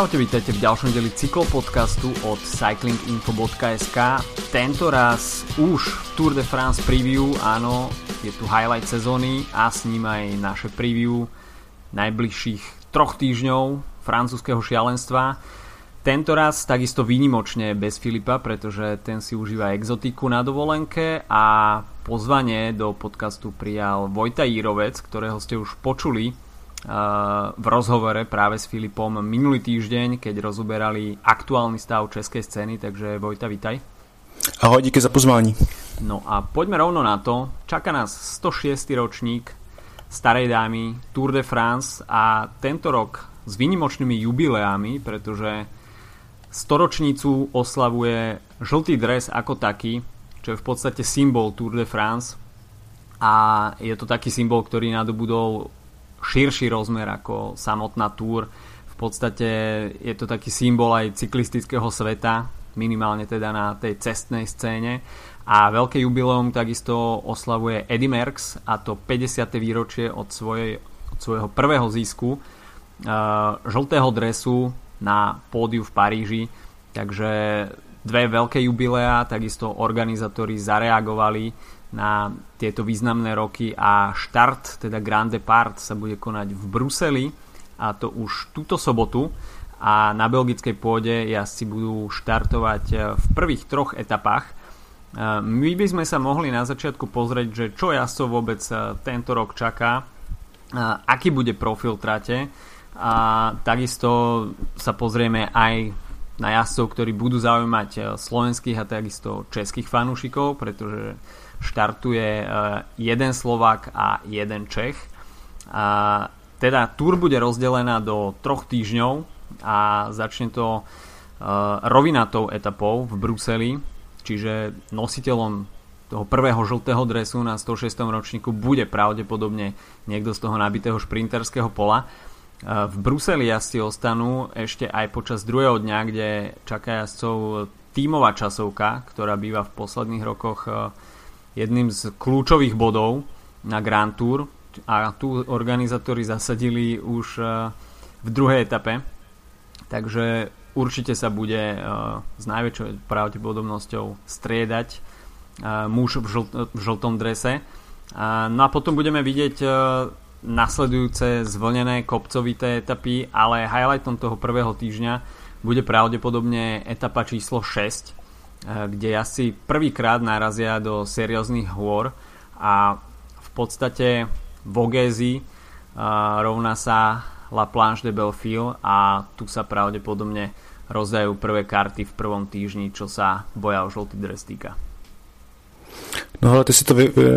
Čaute, vítajte v ďalšom dieli cyklopodcastu od cyclinginfo.sk. Tento raz už Tour de France preview, áno, je tu highlight sezóny a s ním aj naše preview najbližších 3 týždňov francúzskeho šialenstva. Tento raz takisto výnimočne bez Filipa, pretože ten si užíva exotiku na dovolenke a pozvanie do podcastu prijal Vojta Jírovec, ktorého ste už počuli v rozhovore práve s Filipom minulý týždeň, keď rozoberali aktuálny stav českej scény. Takže Vojta, vitaj. Ahoj, díky za pozvání. No a poďme rovno na to. Čaká nás 106. ročník starej dámy Tour de France a tento rok s výnimočnými jubileami, pretože storočnicu oslavuje žltý dres ako taký, čo je v podstate symbol Tour de France, a je to taký symbol, ktorý nadobudol širší rozmer ako samotná Tour. V podstate je to taký symbol aj cyklistického sveta, minimálne teda na tej cestnej scéne, a veľké jubileum takisto oslavuje Eddie Merckx, a to 50. výročie od svojho prvého zisku žltého dresu na pódiu v Paríži. Takže dve veľké jubileá, takisto organizátori zareagovali na tieto významné roky a štart, teda Grand Depart, sa bude konať v Bruseli, a to už túto sobotu, a na belgickej pôde jazdci budú štartovať v prvých 3 etapách. My by sme sa mohli na začiatku pozrieť, že čo jazdcov vôbec tento rok čaká, aký bude profil trate, a takisto sa pozrieme aj na jazdcov, ktorí budú zaujímať slovenských a takisto českých fanúšikov, pretože štartuje jeden Slovák a jeden Čech. A teda Tour bude rozdelená do 3 týždňov a začne to rovinatou etapou v Bruseli, čiže nositeľom toho prvého žltého dresu na 106. ročníku bude pravdepodobne niekto z toho nabitého šprinterského pola. V Bruseli jazdci ostanú ešte aj počas druhého dňa, kde čaká jazdcov tímová časovka, ktorá býva v posledných rokoch jedným z kľúčových bodov na Grand Tour, a tu organizátori zasadili už v druhej etape, takže určite sa bude s najväčšou pravdepodobnosťou striedať muž v žltom drese. No a potom budeme vidieť nasledujúce zvlnené kopcovité etapy, ale highlightom toho prvého týždňa bude pravdepodobne etapa číslo 6, kde asi prvýkrát narazia do serióznych hôr, a v podstate Vogézy rovná sa La Planche de Belfil, a tu sa pravdepodobne rozdajú prvé karty v prvom týždni, čo sa boja o žltý dres týka. No ale ty si to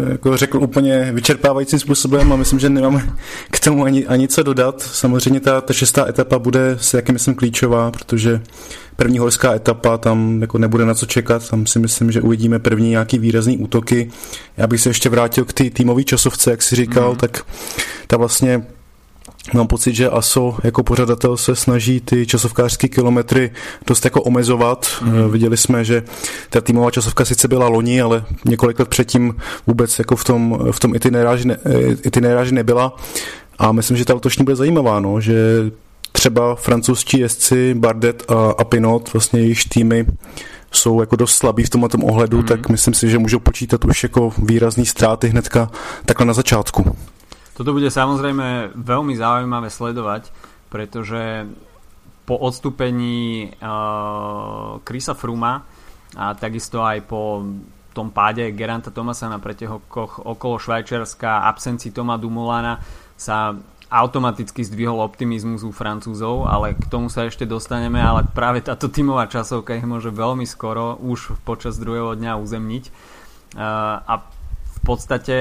jako řekl úplně vyčerpávajícím způsobem a myslím, že nemáme k tomu ani co dodat. Samozřejmě ta 6. etapa bude si taky myslím klíčová, protože první horská etapa, tam jako nebude na co čekat, tam si myslím, že uvidíme první nějaký výrazný útoky. Já bych se ještě vrátil k té týmové časovce, jak jsi říkal, tak ta vlastně mám pocit, že ASO jako pořadatel se snaží ty časovkářské kilometry dost jako omezovat. Viděli jsme, že ta týmová časovka sice byla loni, ale několik let předtím vůbec jako v tom itineráži nebyla. A myslím, že ta letošní bude zajímavá, no, že třeba francouzští jezdci Bardet a Pinot, vlastně jejich týmy jsou jako dost slabí v tomto ohledu, tak myslím si, že můžou počítat už jako výrazný ztráty hnedka takhle na začátku. Toto bude samozrejme veľmi zaujímavé sledovať, pretože po odstúpení Chrisa Frooma a takisto aj po tom páde Gerainta Thomasa na pretekoch okolo Švajčiarska, absencii Toma Dumoulina, sa automaticky zdvihol optimizmus u Francúzov, ale k tomu sa ešte dostaneme, ale práve táto tímová časovka ich môže veľmi skoro už počas druhého dňa uzemniť. A v podstate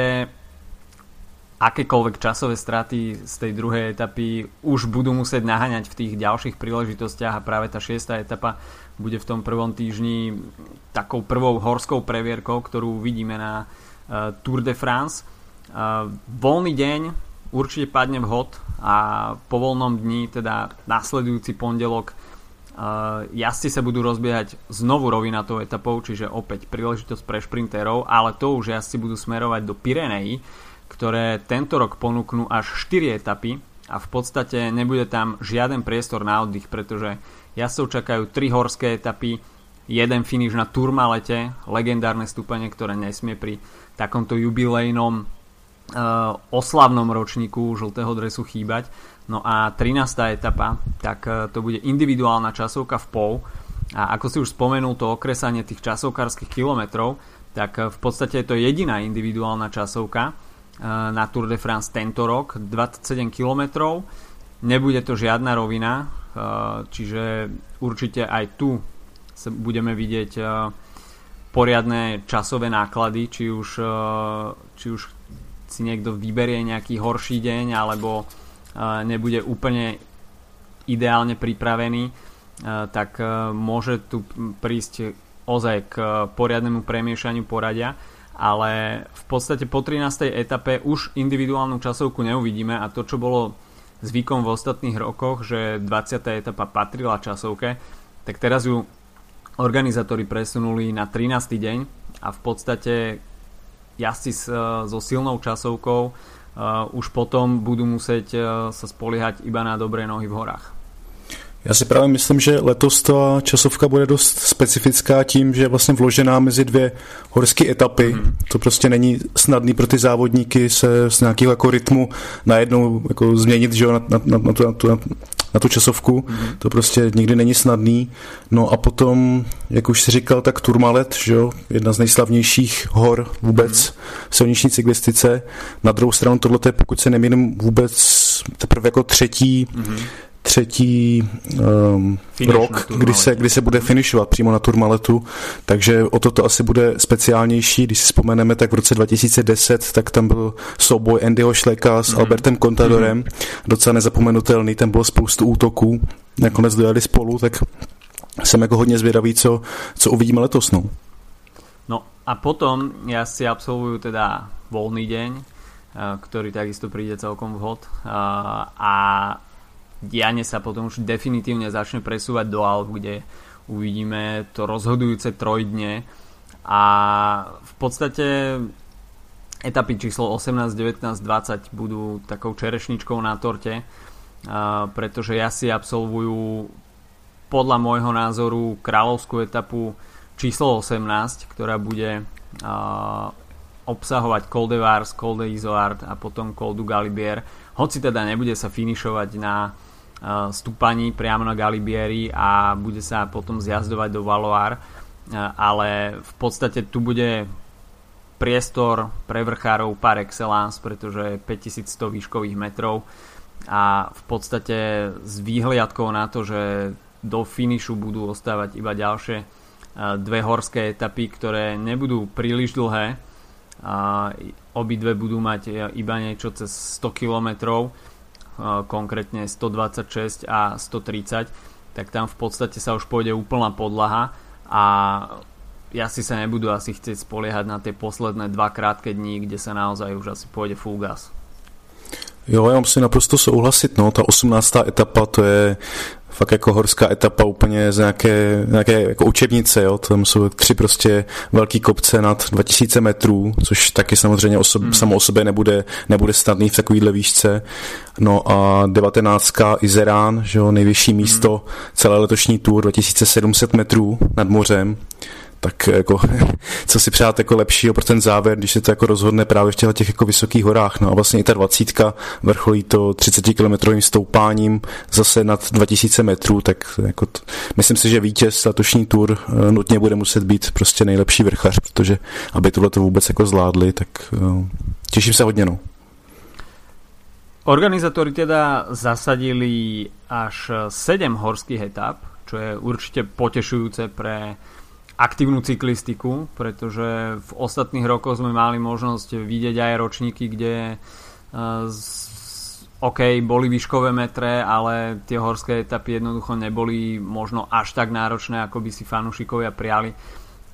akékoľvek časové straty z tej druhej etapy už budú musieť naháňať v tých ďalších príležitostiach, a práve tá 6. etapa bude v tom prvom týždni takou prvou horskou previerkou, ktorú vidíme na Tour de France. Voľný deň určite padne vhod, a po voľnom dni, teda nasledujúci pondelok, jazdci sa budú rozbiehať znovu rovinatou etapou, čiže opäť príležitosť pre šprinterov, ale to už jazdci budú smerovať do Pyrenejí, ktoré tento rok ponúknú až 4 etapy, a v podstate nebude tam žiaden priestor na oddych, pretože jazdcov čakajú 3 horské etapy, jeden finish na Tourmalete, legendárne stúpanie, ktoré nesmie pri takomto jubilejnom oslavnom ročníku žltého dresu chýbať. No a 13. etapa, tak to bude individuálna časovka v Pau, a ako si už spomenul to okresanie tých časovkárskych kilometrov, tak v podstate je to jediná individuálna časovka na Tour de France tento rok, 27 km, nebude to žiadna rovina, čiže určite aj tu budeme vidieť poriadne časové náklady, či už si niekto vyberie nejaký horší deň, alebo nebude úplne ideálne pripravený, tak môže tu prísť ozaj k poriadnemu premiešaniu poradia. Ale v podstate po 13. etape už individuálnu časovku neuvidíme, a to, čo bolo zvykom v ostatných rokoch, že 20. etapa patrila časovke, tak teraz ju organizátori presunuli na 13. deň, a v podstate jazdci so silnou časovkou už potom budú musieť sa spoliehať iba na dobré nohy v horách. Já si právě myslím, že letos ta časovka bude dost specifická tím, že je vlastně vložená mezi dvě horské etapy. To prostě není snadný pro ty závodníky se z nějakého jako rytmu najednou jako změnit, že, na tu časovku. To prostě nikdy není snadný. No a potom, jak už si říkal, tak Tourmalet, že jo, jedna z nejslavnějších hor vůbec v silniční cyklistice. Na druhou stranu tohle je, pokud se nemýlím, vůbec teprve jako třetí rok, kdy se bude finišovat přímo na Tourmaletu, takže o to asi bude speciálnější. Když si vzpomeneme, tak v roce 2010 tak tam byl souboj Andyho Schlecka s Albertem Contadorem, docela nezapomenutelný, tam bylo spoustu útoků, nakonec dojeli spolu, tak jsem jako hodně zvědavý, co uvidíme letos. No a potom já si absolvuju teda volný deň, ktorý takisto príde celkom vhod, a dianie sa potom už definitívne začne presúvať do Alp, kde uvidíme to rozhodujúce trojdne, a v podstate etapy číslo 18, 19, 20 budú takou čerešničkou na torte, pretože jazdci absolvujú podľa môjho názoru kráľovskú etapu číslo 18, ktorá bude obsahovať Col de Vars, Col de Izoard a potom Col du Galibier, hoci teda nebude sa finišovať na stúpaní priamo na Galibieri a bude sa potom zjazdovať do Valoir, ale v podstate tu bude priestor pre vrchárov par excellence, pretože 5100 výškových metrov, a v podstate s výhliadkou na to, že do finišu budú ostávať iba ďalšie dve horské etapy, ktoré nebudú príliš dlhé, obidve budú mať iba niečo cez 100 km, konkrétne 126 a 130, tak tam v podstate sa už pôjde úplná podlaha a jazdci sa nebudú asi chcieť spoliehať na tie posledné dva krátke dní, kde sa naozaj už asi pôjde full gas. Jo, já musím naprosto souhlasit, ta 18. etapa, to je fakt jako horská etapa úplně z nějaké jako učebnice, jo? Tam jsou 3 prostě velký kopce nad 2000 metrů, což taky samozřejmě samo o sobě nebude snadný v takovýhle výšce. No a 19. Izerán, že jo, nejvyšší místo celé letošní Tour, 2700 metrů nad mořem. Tak jako, co si přát jako lepšího pro ten závěr, když se to jako rozhodne právě v těch jako vysokých horách. No a vlastně i ta 20 vrcholí to 30-kilometrovým stoupáním zase nad 2000 metrů, tak jako myslím si, že vítěz letošní Tour nutně bude muset být prostě nejlepší vrchař, protože aby tohleto vůbec jako zvládli, tak těším se hodně. Organizátori teda zasadili až 7 horských etap, čo je určite potešujúce pre aktívnu cyklistiku, pretože v ostatných rokoch sme mali možnosť vidieť aj ročníky, kde boli výškové metre, ale tie horské etapy jednoducho neboli možno až tak náročné, ako by si fanúšikovia priali.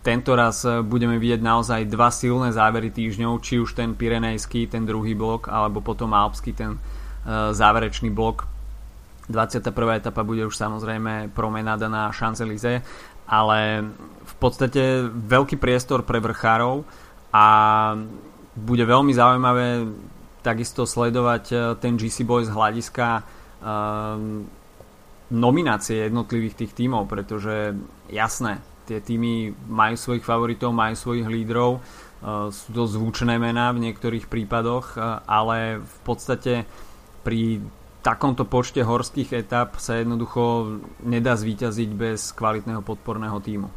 Tentoraz budeme vidieť naozaj dva silné závery týždňov, či už ten pyrenejský, ten druhý blok, alebo potom alpský, ten záverečný blok. 21. etapa bude už samozrejme promenáda na Champs-Élysées, ale v podstate veľký priestor pre vrchárov a bude veľmi zaujímavé takisto sledovať ten GC boj z hľadiska nominácie jednotlivých tých tímov, pretože jasné, tie tímy majú svojich favoritov, majú svojich lídrov, sú to zvučné mená v niektorých prípadoch, ale v podstate pri takomto počte horských etap sa jednoducho nedá zvíťaziť bez kvalitného podporného týmu.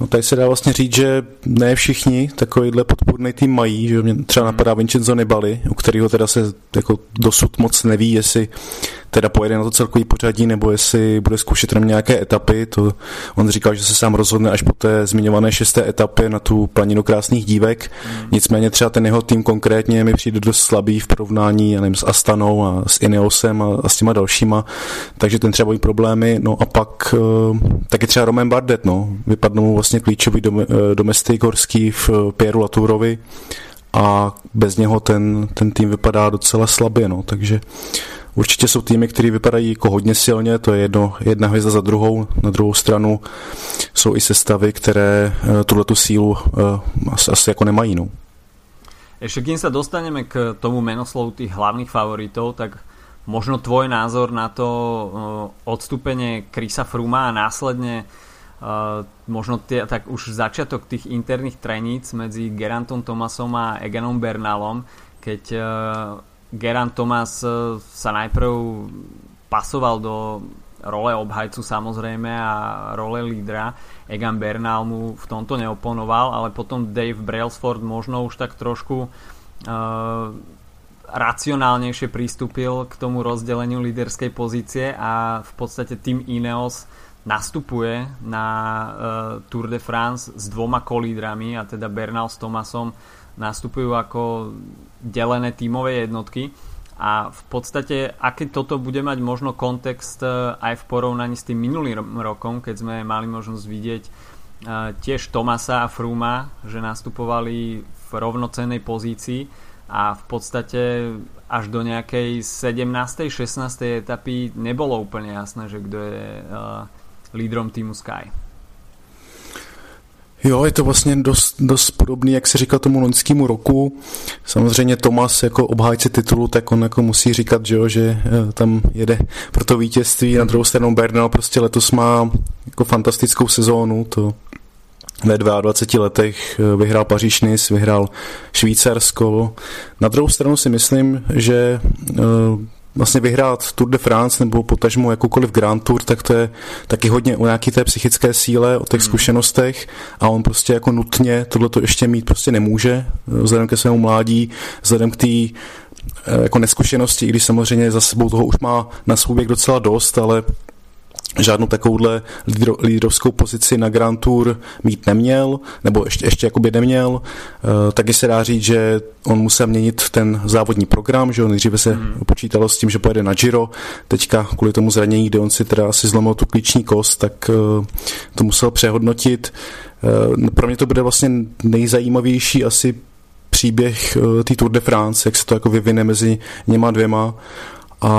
No tady se dá vlastně říct, že ne všichni takovýhle podpůrný tým mají, že mě třeba napadá Vincenzo Nibali, u kterého teda se jako dosud moc neví, jestli teda pojede na to celkový pořadí, nebo jestli bude zkoušet tam nějaké etapy. To on říkal, že se sám rozhodne až po té zmiňované 6. etapě na tu planinu krásných dívek. Nicméně třeba ten jeho tým konkrétně mi přijde dost slabý v porovnání, já nevím, s Astanou a s Ineosem a s těma dalšíma. Takže ten třeba mají problémy. No a pak taky třeba Romain Bardet, no. Vypadnou mu vlastně klíčový domestik horský v Pieru Latourovi a bez něho ten tým vypadá docela slabě, no. Takže určitě jsou týmy, které vypadají jako hodně silně, to je jedna hvězda za druhou. Na druhou stranu jsou i sestavy, které tuhletu sílu asi jako nemají. No. Ešte kým sa dostaneme k tomu menoslovu tých hlavných favoritov, tak možno tvoj názor na to odstúpenie Chrisa Froomea a následne možno tak už začiatok tých interných treníc medzi Geraintom Thomasom a Eganom Bernalom, keď Geraint Thomas sa najprv pasoval do role obhajcu samozrejme a role lídra. Egan Bernal mu v tomto neoponoval, ale potom Dave Brailsford možno už tak trošku racionálnejšie pristúpil k tomu rozdeleniu líderskej pozície a v podstate tým Ineos nastupuje na Tour de France s dvoma kolídrami, a teda Bernal s Thomasom nastupujú ako delené tímové jednotky. A v podstate aký toto bude mať možno kontext aj v porovnaní s tým minulým rokom, keď sme mali možnosť vidieť tiež Thomasa a Froomea, že nastupovali v rovnocennej pozícii a v podstate až do nejakej 17. 16. etapy nebolo úplne jasné, že kto je lídrom týmu Sky. Jo, je to vlastně dost podobný, jak se říkal tomu loňskému roku. Samozřejmě Thomas jako obhájce titulu, tak on jako musí říkat, že jo, že tam jede pro to vítězství. Na druhou stranu Bernal prostě letos má jako fantastickou sezónu, to ve 22 letech vyhrál Paříž-Nice, vyhrál Švýcarsko. Na druhou stranu si myslím, že vlastně vyhrát Tour de France nebo potažmo jakoukoliv Grand Tour, tak to je taky hodně o nějaké té psychické síle, o těch zkušenostech, a on prostě jako nutně tohleto ještě mít prostě nemůže, vzhledem ke svému mládí, vzhledem k té jako neskušenosti, i když samozřejmě za sebou toho už má na svůj věk docela dost, ale žádnou takovouhle lídrovskou pozici na Grand Tour mít neměl, nebo ještě jakoby neměl. Taky se dá říct, že on musel měnit ten závodní program, že on nejdříve se počítalo s tím, že pojede na Giro, teďka kvůli tomu zranění, kde on si teda asi zlomil tu klíční kost, tak to musel přehodnotit. Pro mě to bude vlastně nejzajímavější asi příběh té Tour de France, jak se to jako vyvine mezi něma dvěma, a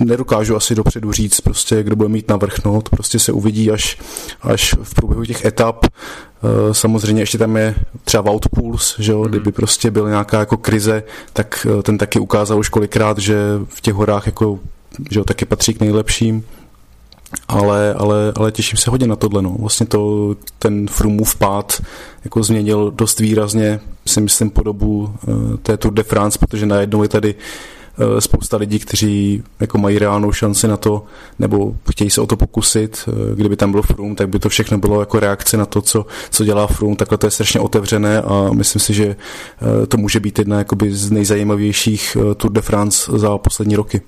nedokážu asi dopředu říct prostě, kdo bude mít navrchno, to prostě se uvidí až v průběhu těch etap. Samozřejmě ještě tam je třeba Wout Poels, že jo, kdyby prostě byla nějaká jako krize, tak ten taky ukázal už kolikrát, že v těch horách jako, že jo, taky patří k nejlepším. Ale těším se hodně na tohle, no. Vlastně to ten Froomeův pád jako změnil dost výrazně, si myslím, podobu té Tour de France, protože najednou je tady spousta lidí, kteří jako mají reálnou šanci na to, nebo chtějí se o to pokusit. Kdyby tam byl Froome, tak by to všechno bylo jako reakce na to, co dělá Froome. Takhle to je strašně otevřené a myslím si, že to může být jedna jakoby z nejzajímavějších Tour de France za poslední roky.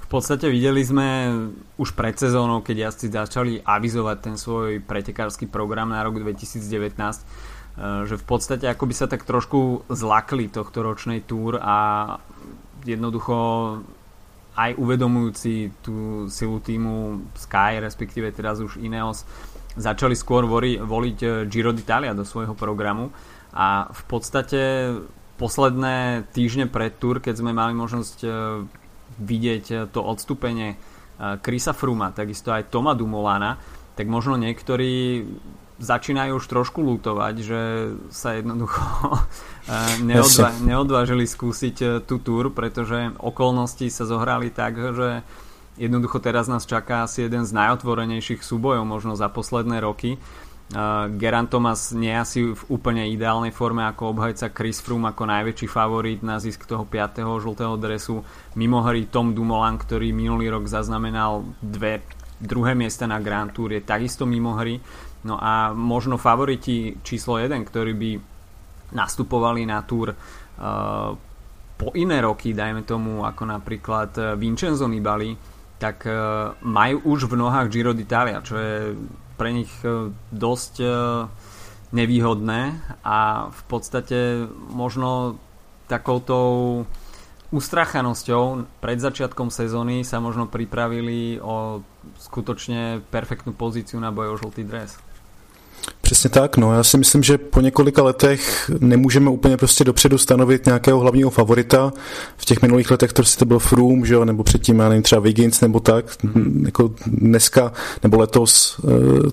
V podstate videli sme už pred sezónou, keď jazdci začali avizovať ten svoj pretekársky program na rok 2019, že v podstate akoby sa tak trošku zlakli tohto ročnej túr a jednoducho aj uvedomujúci tú silu týmu Sky, respektíve teraz už Ineos, začali skôr voliť Giro d'Italia do svojho programu. A v podstate posledné týždne pred Tour, keď sme mali možnosť vidieť to odstúpenie Chrisa Froomea, takisto aj Toma Dumoulina, tak možno niektorí začínajú už trošku ľutovať, že sa jednoducho neodvážili skúsiť tú túr, pretože okolnosti sa zohrali tak, že jednoducho teraz nás čaká asi jeden z najotvorenejších súbojov možno za posledné roky. Geraint Thomas nie je asi v úplne ideálnej forme ako obhajca, Chris Froome ako najväčší favorit na zisk toho 5. žltého dresu, mimo hry Tom Dumoulin, ktorý minulý rok zaznamenal druhé miesta na Grand Tour, je takisto mimo hry. No a možno favoriti číslo 1, ktorí by nastupovali na Tour po iné roky, dajme tomu ako napríklad Vincenzo Nibali, tak majú už v nohách Giro d'Italia, čo je pre nich dosť nevýhodné a v podstate možno takoutou ustrachanosťou pred začiatkom sezóny sa možno pripravili o skutočne perfektnú pozíciu na boj o žlutý dres. Přesně tak, no já si myslím, že po několika letech nemůžeme úplně prostě dopředu stanovit nějakého hlavního favorita. V těch minulých letech to byl Froome, že jo, nebo předtím, já nevím, třeba Wiggins nebo tak, jako dneska nebo letos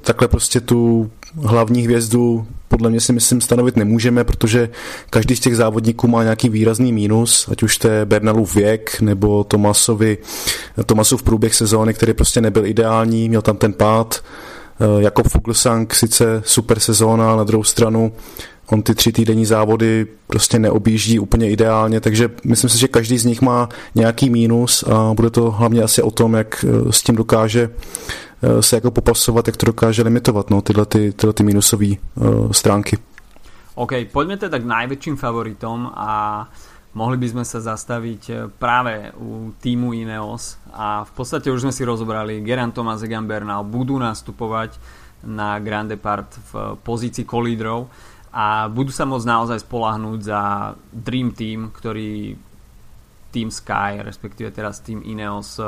takhle prostě tu hlavní hvězdu podle mě si myslím stanovit nemůžeme, protože každý z těch závodníků má nějaký výrazný mínus, ať už to je Bernalův věk nebo Thomasův průběh sezóny, který prostě nebyl ideální, měl tam ten pád. Jakob Fuglsang sice super sezóna, ale na druhou stranu on ty 3 týdenní závody prostě neobjíždí úplně ideálně, takže myslím si, že každý z nich má nějaký mínus a bude to hlavně asi o tom, jak s tím dokáže se jako popasovat, jak to dokáže limitovat, no, tyhle ty mínusové stránky. OK, poďme teda k najväčším favoritom a mohli by sme sa zastaviť práve u týmu Ineos a v podstate už sme si rozobrali, Geraint Thomas, Egan Bernal budú nastupovať na Grand Depart v pozícii kolídrov a budú sa môcť naozaj spoľahnúť za Dream Team, ktorý Team Sky, respektíve teraz Team Ineos,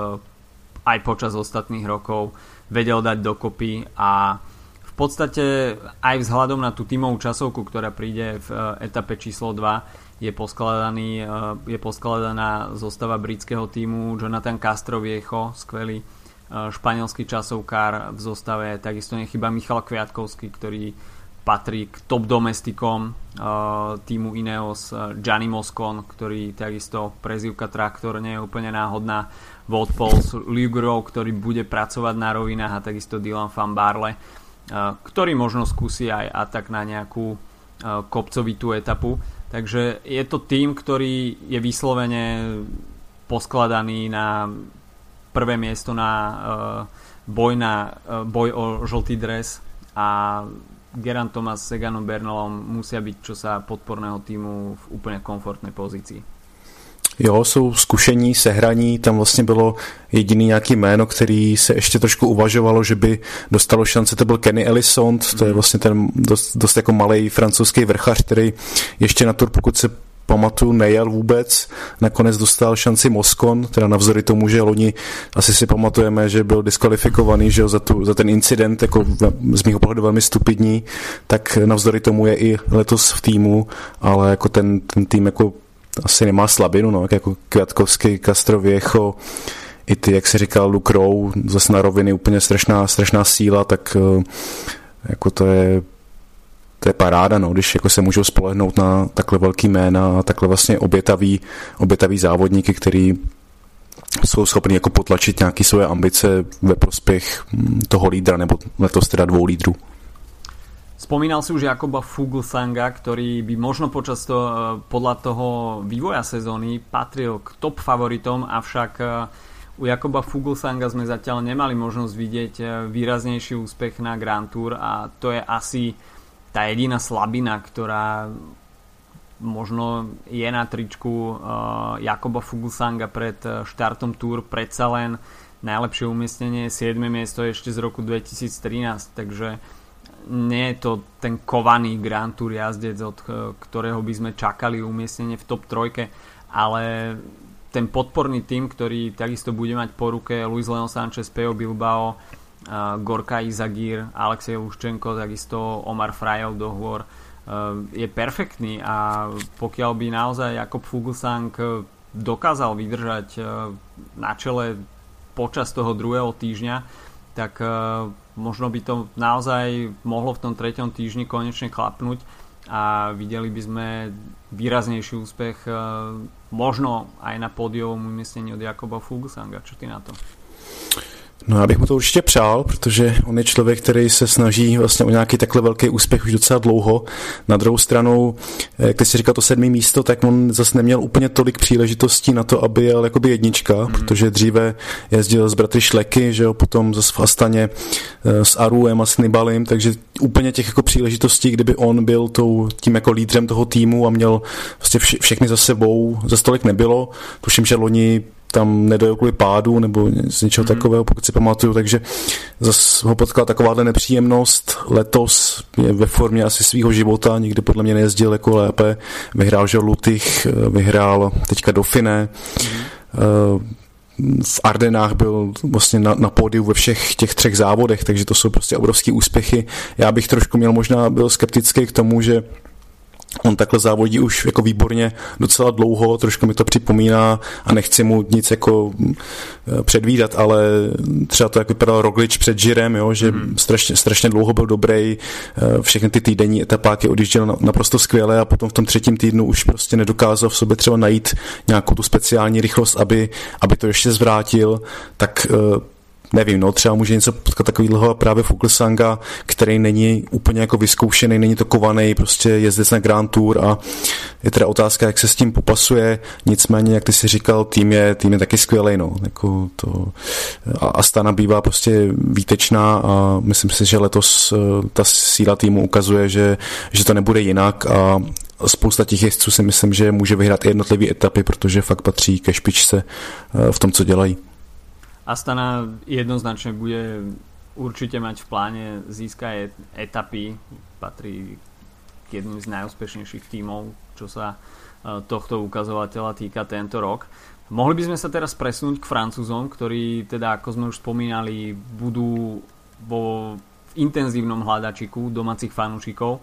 aj počas ostatných rokov vedel dať dokopy a v podstate aj vzhľadom na tú tímovú časovku, ktorá príde v etape číslo 2, je poskladaná zostava britského týmu. Jonathan Castro Viejo, skvelý španielský časovkár v zostave, takisto nechýba Michal Kviatkovský, ktorý patrí k top domestikom týmu Ineos, Gianni Moscon, ktorý takisto prezývka Traktor nie je úplne náhodná, Wout Poels, ktorý bude pracovať na rovinách a takisto Dylan van Barle, ktorý možno skúsi aj atak na nejakú kopcovitú etapu. Takže je to tým, ktorý je vyslovene poskladaný na prvé miesto na boj o žltý dres a Geraint Thomas s Eganom Bernalom musia byť čo sa podporného týmu v úplne komfortnej pozícii. Jo, jsou zkušení, sehraní, tam vlastně bylo jediný nějaký jméno, který se ještě trošku uvažovalo, že by dostalo šance, to byl Kenny Elissonde, to je vlastně ten dost jako malej francouzský vrchař, který ještě na Tour, pokud se pamatuju, nejel vůbec, nakonec dostal šanci Moscon, teda navzory tomu, že loni, asi si pamatujeme, že byl diskvalifikovaný, že jo, za ten incident, jako z mýho pohledu velmi stupidní, tak navzory tomu je i letos v týmu, ale jako ten tým jako asi nemá slabinu, no, jako Květkovský, Castro Viejo, i ty, jak se říkal, Luke Rowe, zase na roviny úplně strašná síla, tak jako to je paráda, no, když jako se můžou spolehnout na takhle velký jména a takhle vlastně obětavý závodníky, který jsou schopni jako potlačit nějaké svoje ambice ve prospěch toho lídra, nebo letos teda 2 lídrů. Spomínal si už Jakoba Fuglsanga, ktorý by možno podľa toho vývoja sezóny patril k top favoritom, avšak u Jakoba Fuglsanga sme zatiaľ nemali možnosť vidieť výraznejší úspech na Grand Tour a to je asi tá jediná slabina, ktorá možno je na tričku Jakoba Fuglsanga pred štartom Tour, predsa len najlepšie umiestnenie 7. miesto ešte z roku 2013, takže nie je to ten kovaný Grand Tour jazdec, od ktorého by sme čakali umiestnenie v top 3, ale ten podporný tým, ktorý takisto bude mať po ruke Luis Leon Sanchez, Peyo Bilbao, Gorka Izagir, Alexej Luščenko, takisto Omar Frajov do hôr, je perfektný a pokiaľ by naozaj Jakob Fuglsang dokázal vydržať na čele počas toho druhého týždňa, tak možno by to naozaj mohlo v tom 3. týždni konečne klapnúť a videli by sme výraznejší úspech možno aj na pódiovom umiestnení od Jakoba Fuglsanga. Čo ty na to? No já bych mu to určitě přál, protože on je člověk, který se snaží vlastně o nějaký takhle velký úspěch už docela dlouho. Na druhou stranu, když si říkal to 7. místo, tak on zase neměl úplně tolik příležitostí na to, aby jel jakoby jednička, protože dříve jezdil s bratry Šleky, že jo, potom zase v Astaně s Aruem a s Nibalim, takže úplně těch jako příležitostí, kdyby on byl tím jako lídrem toho týmu a měl vlastně všechny za sebou, zase tolik nebylo. Tuším, že loni tam nedojel kvůli pádu nebo z něčeho takového, pokud si pamatuju, takže zase ho potkala takováhle nepříjemnost. Letos je ve formě asi svýho života, nikdy podle mě nejezdil jako lépe, vyhrál Žolutých, vyhrál teďka Dauphiné, v Ardenách byl vlastně na pódiu ve všech těch 3 závodech, takže to jsou prostě obrovský úspěchy. Já bych trošku byl skeptický k tomu, že on takhle závodí už jako výborně docela dlouho, trošku mi to připomíná a nechci mu nic jako předvídat, ale třeba to jak vypadal Roglič před Girem, jo, že strašně dlouho byl dobrý, všechny ty týdenní etapáky odjížděl naprosto skvěle a potom v tom 3. týdnu už prostě nedokázal v sobě třeba najít nějakou tu speciální rychlost, aby to ještě zvrátil, tak nevím, no, třeba může něco potkat takovýhleho právě Fuglsanga, který není úplně jako vyzkoušený, není to kovaný prostě jezdec na Grand Tour a je teda otázka, jak se s tím popasuje, nicméně, jak ty si říkal, tým je taky skvělej, no, jako to Astana bývá prostě výtečná a myslím si, že letos ta síla týmu ukazuje, že to nebude jinak a spousta těch jezdců si myslím, že může vyhrát i jednotlivý etapy, protože fakt patří ke špičce v tom, co dělají. Astana jednoznačne bude určite mať v pláne získať etapy, patrí k jedným z najúspešnejších tímov, čo sa tohto ukazovateľa týka tento rok. Mohli by sme sa teraz presunúť k Francúzom, ktorí teda, ako sme už spomínali, budú v intenzívnom hľadačiku domácich fanúšikov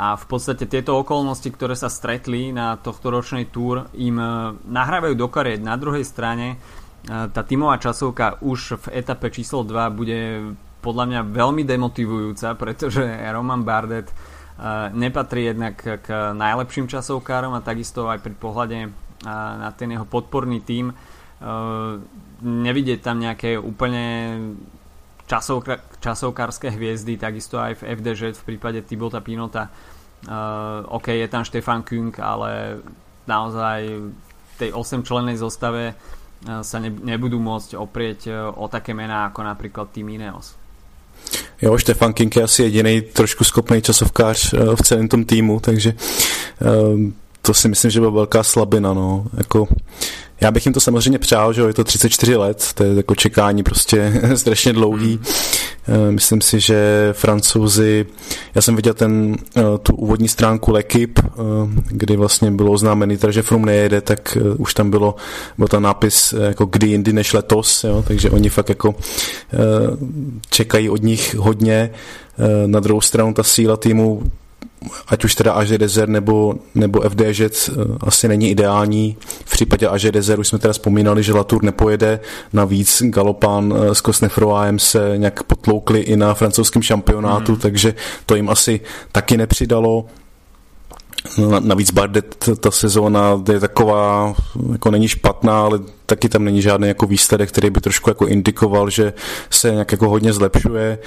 a v podstate tieto okolnosti, ktoré sa stretli na tohtoročnej túr, im nahrávajú do kariet. Na druhej strane tá tímová časovka už v etape číslo 2 bude podľa mňa veľmi demotivujúca, pretože Romain Bardet nepatrí jednak k najlepším časovkárom a takisto aj pri pohľade na ten jeho podporný tím nevidieť tam nejaké úplne časovkárske hviezdy, takisto aj v FDŽ v prípade Thibauta Pinota. OK, je tam Stefan Küng, ale naozaj v tej 8-člennej zostave sa nebudú môcť oprieť o také mená ako napríklad Team Ineos. Jo, Štefan Kink je asi jediný trošku schopný časovkář v celém tom týmu, takže to si myslím, že byla velká slabina. No. Jako, já bych jim to samozřejmě přál, že jo, je to 34 let, to je jako čekání prostě strašně dlouhý. Myslím si, že Francouzi, já jsem viděl tu úvodní stránku L'Equipe, kdy vlastně bylo oznámený, že Froome nejede, tak už tam byl tam nápis jako kdy jindy než letos, jo, takže oni fakt jako čekají od nich hodně. Na druhou stranu ta síla týmu, ať už teda AG Desert nebo FDŽ asi není ideální. V případě AG Desert už jsme teda vzpomínali, že Latour nepojede, navíc Galopán s Cosnefroyem se nějak potloukli i na francouzském šampionátu, takže to jim asi taky nepřidalo. Navíc Bardet, ta sezóna je taková, jako není špatná, ale taky tam není žádný jako výsledek, který by trošku jako indikoval, že se nějak jako hodně zlepšuje.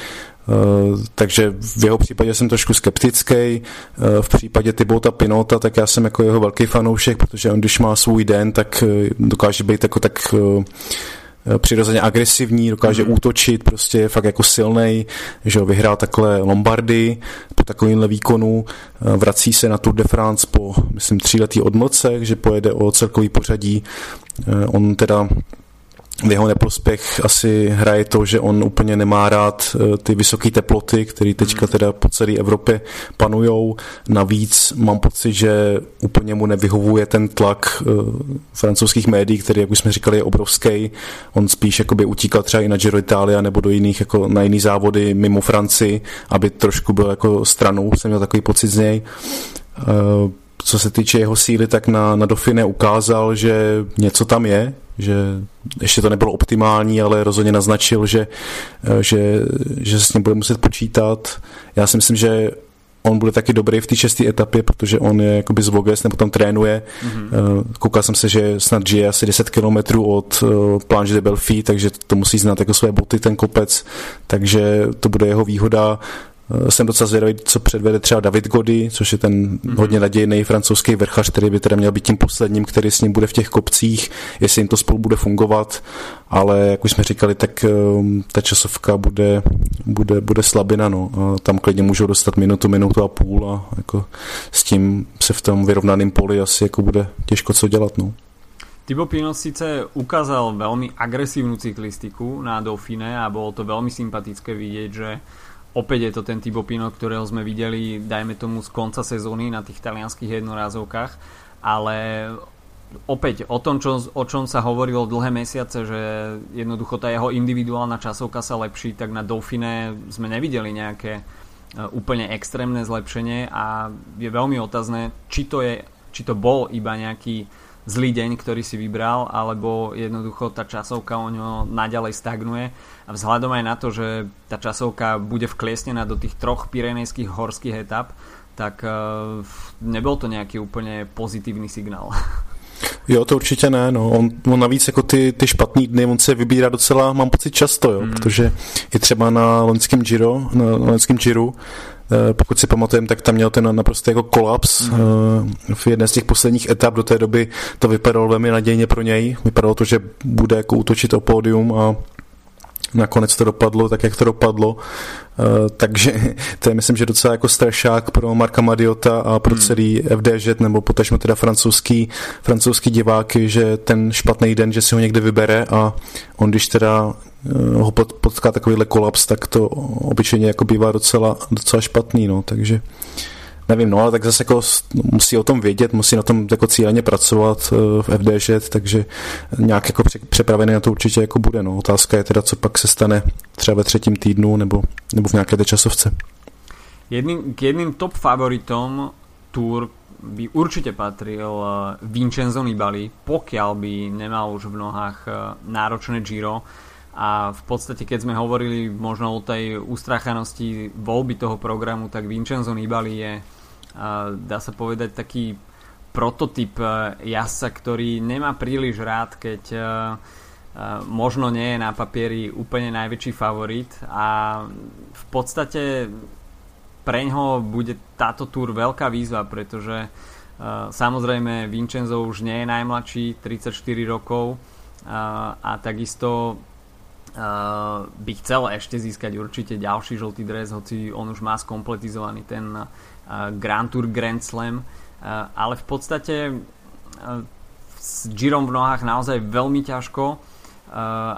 Takže v jeho případě jsem trošku skeptický. V případě Thibauta Pinota, tak já jsem jako jeho velký fanoušek, protože on když má svůj den, tak dokáže být jako tak přirozeně agresivní, dokáže útočit, prostě je fakt jako silnej, že vyhrál takhle Lombardy po takovýmhle výkonu, vrací se na Tour de France po, myslím, 3letý odmlce, že pojede o celkový pořadí. On teda v jeho neprospěch asi hraje to, že on úplně nemá rád ty vysoké teploty, které teďka teda po celé Evropě panujou. Navíc mám pocit, že úplně mu nevyhovuje ten tlak francouzských médií, který, jak už jsme říkali, je obrovský. On spíš jakoby utíkal třeba i na Giro Italia nebo do jiných, jako na jiný závody mimo Francii, aby trošku byl jako stranou, jsem měl takový pocit z něj. co se týče jeho síly, tak na Dauphine ukázal, že něco tam je, že ještě to nebylo optimální, ale rozhodně naznačil, že se s ním bude muset počítat. Já si myslím, že on bude taky dobrý v té šesté etapě, protože on je jakoby z Voges, nebo tam trénuje. Mm-hmm. Koukal jsem se, že snad žije asi 10 kilometrů od Planche de Belfi, takže to musí znát jako své boty, ten kopec, takže to bude jeho výhoda. Jsem docela zvědavý, co předvede třeba David Gody, což je ten hodně nadějný francouzský vrchař, který by teda měl být tím posledním, který s ním bude v těch kopcích, jestli jim to spolu bude fungovat, ale jak už jsme říkali, tak ta časovka bude slabina, no. Tam klidně můžou dostat minutu a půl a jako s tím se v tom vyrovnaném poli asi jako bude těžko co dělat, no. Thibaut Pinot síce ukázal veľmi agresívnu cyklistiku na Dauphine a bolo to veľmi sympatické vidieť, že opäť je to ten Thibaut Pinot, ktorého sme videli, dajme tomu, z konca sezóny na tých talianských jednorázovkách, ale opäť o tom, o čom sa hovorilo dlhé mesiace, že jednoducho tá jeho individuálna časovka sa lepší, tak na Dauphine sme nevideli nejaké úplne extrémne zlepšenie a je veľmi otázne, či to bol iba nejaký zlý deň, ktorý si vybral, alebo jednoducho tá časovka o ňo naďalej stagnuje. A vzhľadom aj na to, že tá časovka bude vkliesnená do tých troch pyrenejských horských etap, tak nebyl to nejaký úplne pozitívny signál. Jo, to určitě ne, no. On navíc jako ty špatný dny, on se vybírá docela, mám pocit, často, jo, protože i třeba na loňském Giro, pokud si pamatujem, tak tam měl ten naprosto jako kolaps v jedné z těch posledních etap. Do té doby to vypadalo velmi nadějně pro něj, vypadalo to, že bude jako útočit o pódium a nakonec to dopadlo tak, jak to dopadlo, takže to je, myslím, že docela jako strašák pro Marka Madiota a pro celý FDŽ, nebo potažmo teda francouzský diváky, že ten špatný den, že si ho někde vybere a on, když teda ho potká takovýhle kolaps, tak to obyčejně jako bývá docela špatný, no, takže nevím, no, ale tak zase jako musí o tom vědět, musí na tom jako cíleně pracovat v FDŽ, takže nějak jako přepravený na to určitě jako bude, no. Otázka je teda, co pak se stane třeba ve třetím týdnu nebo v nějaké té časovce. K jedným top favoritom Tour by určite patril Vincenzo Nibali, pokiaľ by nemal už v nohách náročné Giro. A v podstate, keď sme hovorili možno o tej ustráchanosti voľby toho programu, tak Vincenzo Nibali je, dá sa povedať, taký prototyp jazdca, ktorý nemá príliš rád, keď možno nie je na papieri úplne najväčší favorit, a v podstate preňho bude táto túr veľká výzva, pretože samozrejme Vincenzo už nie je najmladší, 34 rokov, a takisto by chcel ešte získať určite ďalší žltý dres, hoci on už má skompletizovaný ten Grand Tour Grand Slam, ale v podstate s Girom v nohách naozaj veľmi ťažko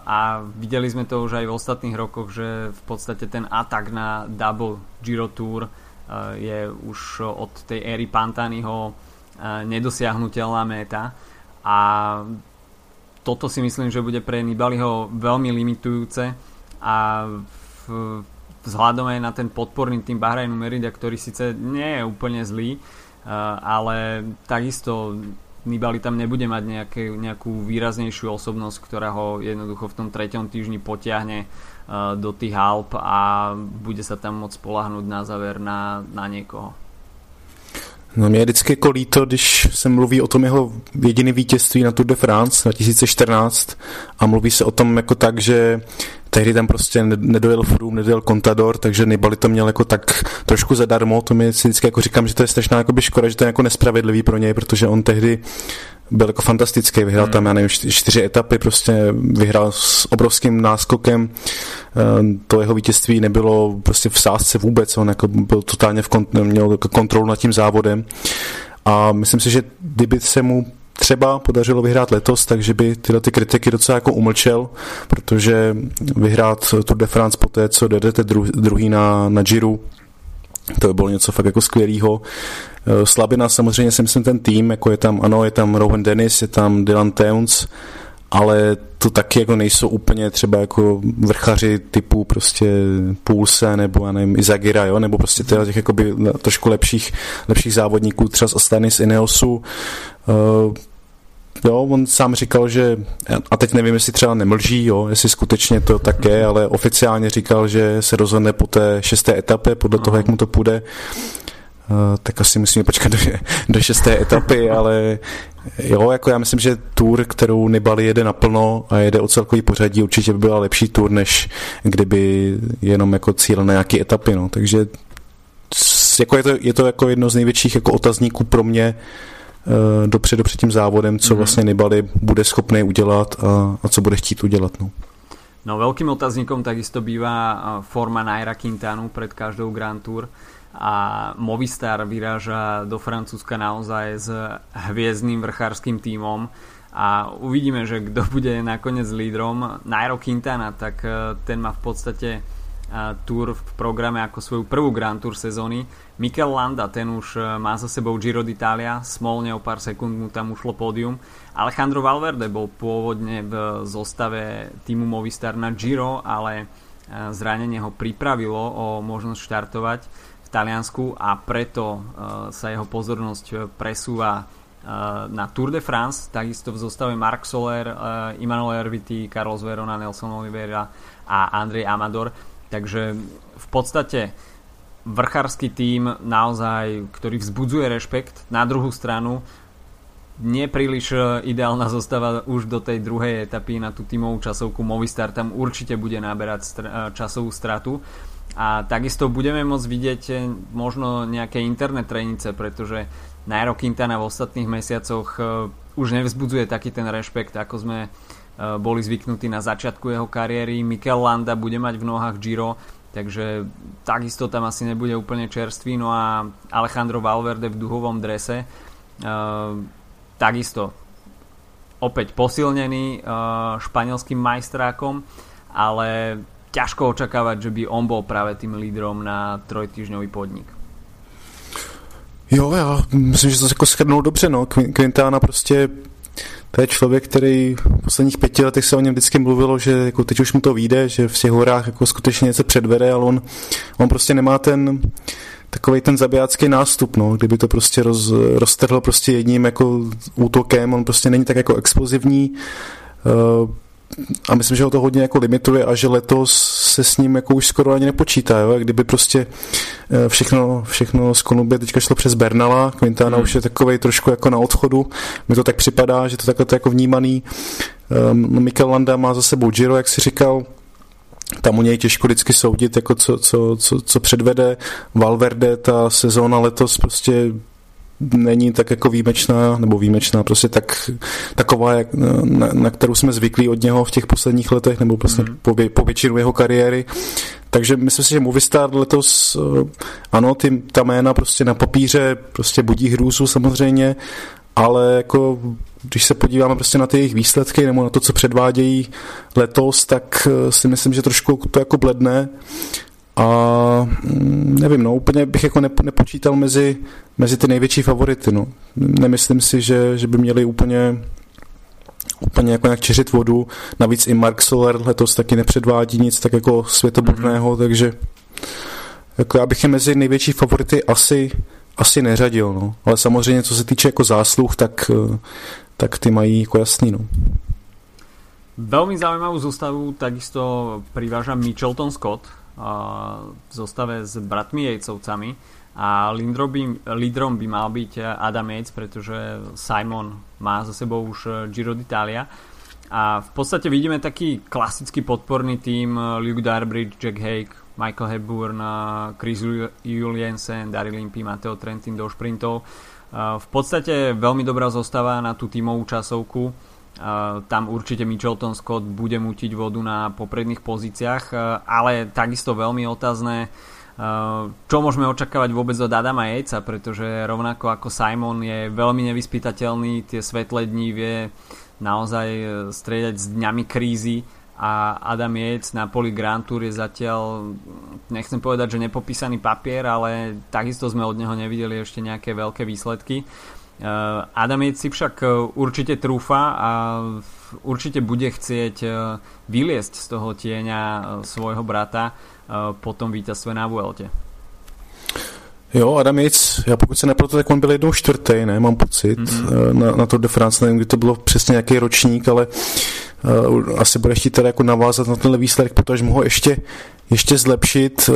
a videli sme to už aj v ostatných rokoch, že v podstate ten atak na double Giro Tour je už od tej éry Pantaniho nedosiahnutelná méta a toto si myslím, že bude pre Nibaliho veľmi limitujúce a vzhľadom aj na ten podporný tým Bahrainu Merida, ktorý síce nie je úplne zlý, ale takisto Nibali tam nebude mať nejakú výraznejšiu osobnosť, ktorá ho jednoducho v tom treťom týždni potiahne do tých Alp a bude sa tam môcť spoľahnúť na záver na niekoho. No, mě je vždycky jako líto, když se mluví o tom jeho jediné vítězství na Tour de France 2014 a mluví se o tom jako tak, že tehdy tam prostě nedojel Froome, nedojel Contador, takže Nibali to měl jako tak trošku zadarmo. To mi vždycky jako říkám, že to je strašná jakoby škoda, že to je jako nespravedlivý pro něj, protože on tehdy byl jako fantastický, vyhrál tam, já nevím, 4 etapy, prostě vyhrál s obrovským náskokem, to jeho vítězství nebylo prostě v sázce vůbec, on jako byl totálně měl kontrolu nad tím závodem a myslím si, že kdyby se mu třeba podařilo vyhrát letos, takže by tyhle ty kritiky docela jako umlčel, protože vyhrát Tour de France po té, co dojdete druhý na Giru, to by bylo něco fakt jako skvělýho. Slabina samozřejmě si myslím ten tým, jako je tam Rowan Dennis, je tam Dylan Teuns ale to taky jako nejsou úplně třeba jako vrchaři typu prostě Poelse nebo já nevím Izagira, jo, nebo prostě těch jakoby trošku lepších závodníků třeba z Astany, z Ineosu. Jo, on sám říkal, že, a teď nevím, jestli třeba nemlží, jo, jestli skutečně to tak je, ale oficiálně říkal, že se rozhodne po té 6. etapě, podle toho, jak mu to půjde, tak asi musíme počkat do 6. etapy, ale jo, jako já myslím, že tour, kterou Nibali jede naplno a jede o celkový pořadí, určitě by byla lepší tour, než kdyby jenom jako cíl na nějaký etapy, no, takže jako je to jako jedno z největších jako otazníků pro mě dopředu před tím závodem, co vlastně Nibali bude schopný udělat a co bude chtít udělat. No veľkým otáznikom takisto býva forma Naira Quintanu pred každou Grand Tour a Movistar vyráža do Francúzska naozaj s hviezdnym vrchárským tímom a uvidíme, že kto bude nakoniec lídrom. Nairo Quintana, tak ten má v podstate Tour v programe ako svoju prvú Grand Tour sezóny. Mikel Landa, ten už má za sebou Giro d'Italia, smolne o pár sekúnd mu tam ušlo pódium. Alejandro Valverde bol pôvodne v zostave týmu Movistar na Giro, ale zranenie ho pripravilo o možnosť štartovať v Taliansku a preto sa jeho pozornosť presúva na Tour de France, takisto v zostave Marc Soler, Imanol Erviti, Carlos Verona, Nelson Oliveira a Andrej Amador. Takže v podstate vrchársky tím naozaj, ktorý vzbudzuje rešpekt. Na druhú stranu nepríliš ideálna zostava už do tej druhej etapy na tú tímovú časovku. Movistar tam určite bude naberať časovú stratu a takisto budeme môcť vidieť možno nejaké interné trenice, pretože Nairo Quintana v ostatných mesiacoch už nevzbudzuje taký ten rešpekt, ako sme boli zvyknutí na začiatku jeho kariéry. Mikel Landa bude mať v nohách Giro, takže takisto tam asi nebude úplne čerstvý. No a Alejandro Valverde v duhovom drese takisto opäť posilnený španielským majstrákom, ale ťažko očakávať, že by on bol práve tým lídrom na trojtýždňový podnik. Jo, já myslím, že to jako shrnul dobře, no. Quintana prostě to je člověk, který v posledních 5 letech se o něm vždycky mluvilo, že jako teď už mu to vyjde, že v těch horách jako skutečně něco předvede, ale on prostě nemá ten takovej ten zabijácký nástup, no. Kdyby to prostě roztrhl prostě jedním jako útokem, on prostě není tak jako explozivní a myslím, že ho to hodně jako limituje a že letos se s ním jako už skoro ani nepočítá, jo? Kdyby prostě všechno z Kolumbie teďka šlo přes Bernala, Quintana už je takovej trošku jako na odchodu, mi to tak připadá, že to takhle to jako vnímaný. Mikel Landa má za sebou Giro, jak si říkal, tam u něj těžko vždycky soudit, jako co předvede. Valverde, ta sezóna letos prostě není tak jako výjimečná, prostě tak, taková, na kterou jsme zvyklí od něho v těch posledních letech, nebo prostě po většinu jeho kariéry. Takže myslím si, že Movistar letos, ano, ta jména prostě na papíře prostě budí hrůzu samozřejmě, ale jako když se podíváme prostě na ty jejich výsledky nebo na to, co předvádějí letos, tak si myslím, že trošku to jako bledne. A nevím, no, úplně bych jako nepočítal mezi ty největší favority, no. Nemyslím si, že by měli úplně jako nějak čeřit vodu. Navíc i Marc Soler letos taky nepředvádí nic tak jako světoborného, takže jako já bych je mezi největší favority asi neřadil, no. Ale samozřejmě, co se týče jako zásluh, tak ty mají jako jasný, no. Veľmi zaujímavú zostavu takisto priváža Mitchelton Scott v zostave s bratmi Yatesovcami a lídrom by mal byť Adam Yates, pretože Simon má za sebou už Giro d'Italia a v podstate vidíme taký klasický podporný tím: Luke Darbridge, Jack Hake, Michael Hepburn, Chris Juliensen, Daryl Impey, Matteo Trentin do šprintov. V podstate veľmi dobrá zostava na tú tímovú časovku. Tam určite Mitchelton Scott bude mútiť vodu na popredných pozíciách, ale takisto veľmi otázne, čo môžeme očakávať vôbec od Adama Yatesa, pretože rovnako ako Simon je veľmi nevyspytateľný, tie svetlé dni vie naozaj striedať s dňami krízy a Adam Yates na poli Grand Tour je zatiaľ, nechcem povedať, že nepopísaný papier, ale takisto sme od neho nevideli ešte nejaké veľké výsledky. Adam Yates si však určite trúfa a určite bude chcieť vyliesť z toho tieňa svojho brata po tom víťazstve na Vuelte. Jo, Adam Yates, já pokud se nepletu, tak on byl jednou čtvrtý, ne, mám pocit, na Tour de France, nevím, kdy to bylo přesně nějaký ročník, ale asi bude chtít teda jako navázat na tenhle výsledek, protože mohu ještě zlepšit.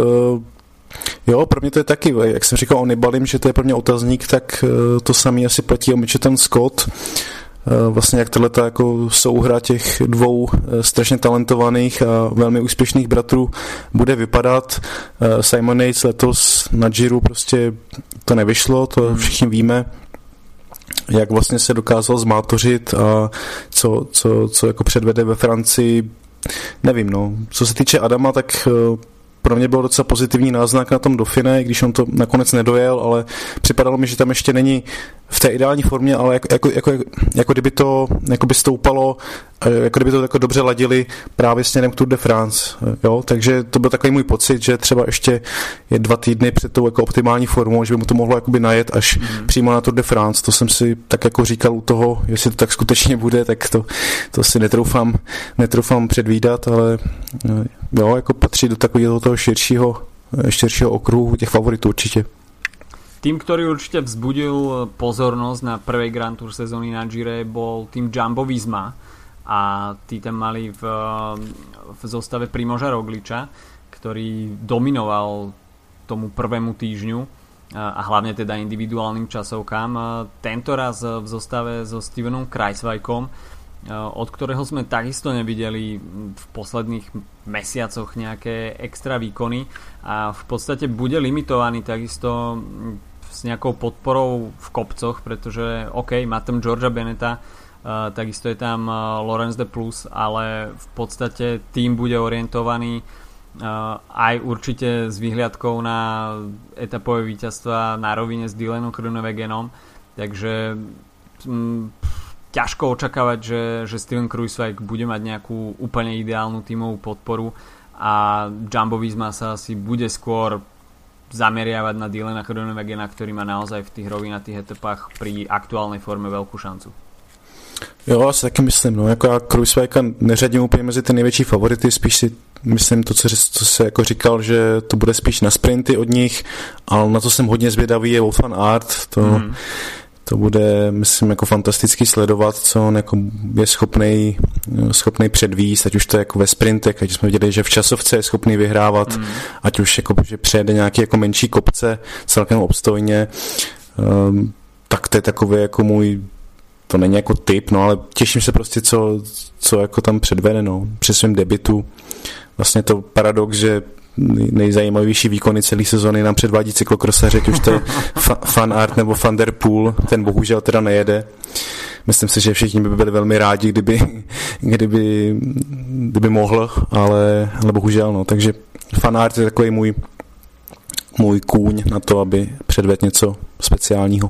Jo, pro mě to je taky, jak jsem říkal o Nibalim, že to je pro mě otazník, tak to samý asi platí o Mitchelton Scott. Vlastně jak tohleta jako souhra těch dvou strašně talentovaných a velmi úspěšných bratrů bude vypadat. Simon Yates letos na Giro prostě to nevyšlo, to všichni víme, jak vlastně se dokázal zmátořit a co jako předvede ve Francii, nevím, no. Co se týče Adama, tak pro mě byl docela pozitivní náznak na tom Dauphine, když on to nakonec nedojel, ale připadalo mi, že tam ještě není v té ideální formě, ale jako kdyby to by stoupalo, jako kdyby to jako dobře ladili právě směrem k Tour de France. Jo? Takže to byl takový můj pocit, že třeba ještě je 2 týdny před tou jako optimální formou, že by mu to mohlo najet až přímo na Tour de France. To jsem si tak jako říkal u toho, jestli to tak skutečně bude, tak to si netroufám předvídat, ale jo, jako patří do takového toho širšího okruhu těch favoritů určitě. Tým, ktorý určite vzbudil pozornosť na prvej Grand Tour sezóny na Gire, bol tým Jumbo Visma a tí tam mali v zostave Primoža Rogliča, ktorý dominoval tomu prvému týždňu a hlavne teda individuálnym časovkám. Tentoraz v zostave so Stevenom Kreisweikom, od ktorého sme takisto nevideli v posledných mesiacoch nejaké extra výkony a v podstate bude limitovaný takisto s nejakou podporou v kopcoch, pretože má tam Georgia Beneta, takisto je tam Laurens de Plus, ale v podstate tým bude orientovaný aj určite s vyhliadkou na etapové víťazstva na rovine s Dylanom Groenewegenom, takže ťažko očakávať, že Steven Kruijswijk bude mať nejakú úplne ideálnu tímovú podporu a Jumbo Visma sa asi bude skôr zameriavať na Dylana Groenewegena, ktorý má naozaj v tých rovinatých etapách pri aktuálnej forme veľkú šancu. Jo, asi taky myslím, no, jako já Kruijswijka neřadím úplně mezi ty největší favority, spíš si myslím to, co se jako říkal, že to bude spíš na sprinty od nich, ale na to jsem hodně zvědavý je Wout van Aert, to bude, myslím, jako fantasticky sledovat, co on jako je schopnej předvíst, ať už to je jako ve sprintech, ať jsme viděli, že v časovce je schopný vyhrávat, ať už jako, že přejede nějaké jako menší kopce celkem obstojně, tak to je takový jako můj, to není jako tip, no, ale těším se prostě, co jako tam předvede, no, při svém debutu. Vlastně to paradox, že nejzajímavější výkony celé sezony nám předvádí cyklokrosaři, už to Van Aert nebo Van der Poel, ten bohužel teda nejede. Myslím si, že všichni by byli velmi rádi, kdyby mohl, ale bohužel, no. Takže Van Aert je takový můj kůň na to, aby předvedl něco speciálního.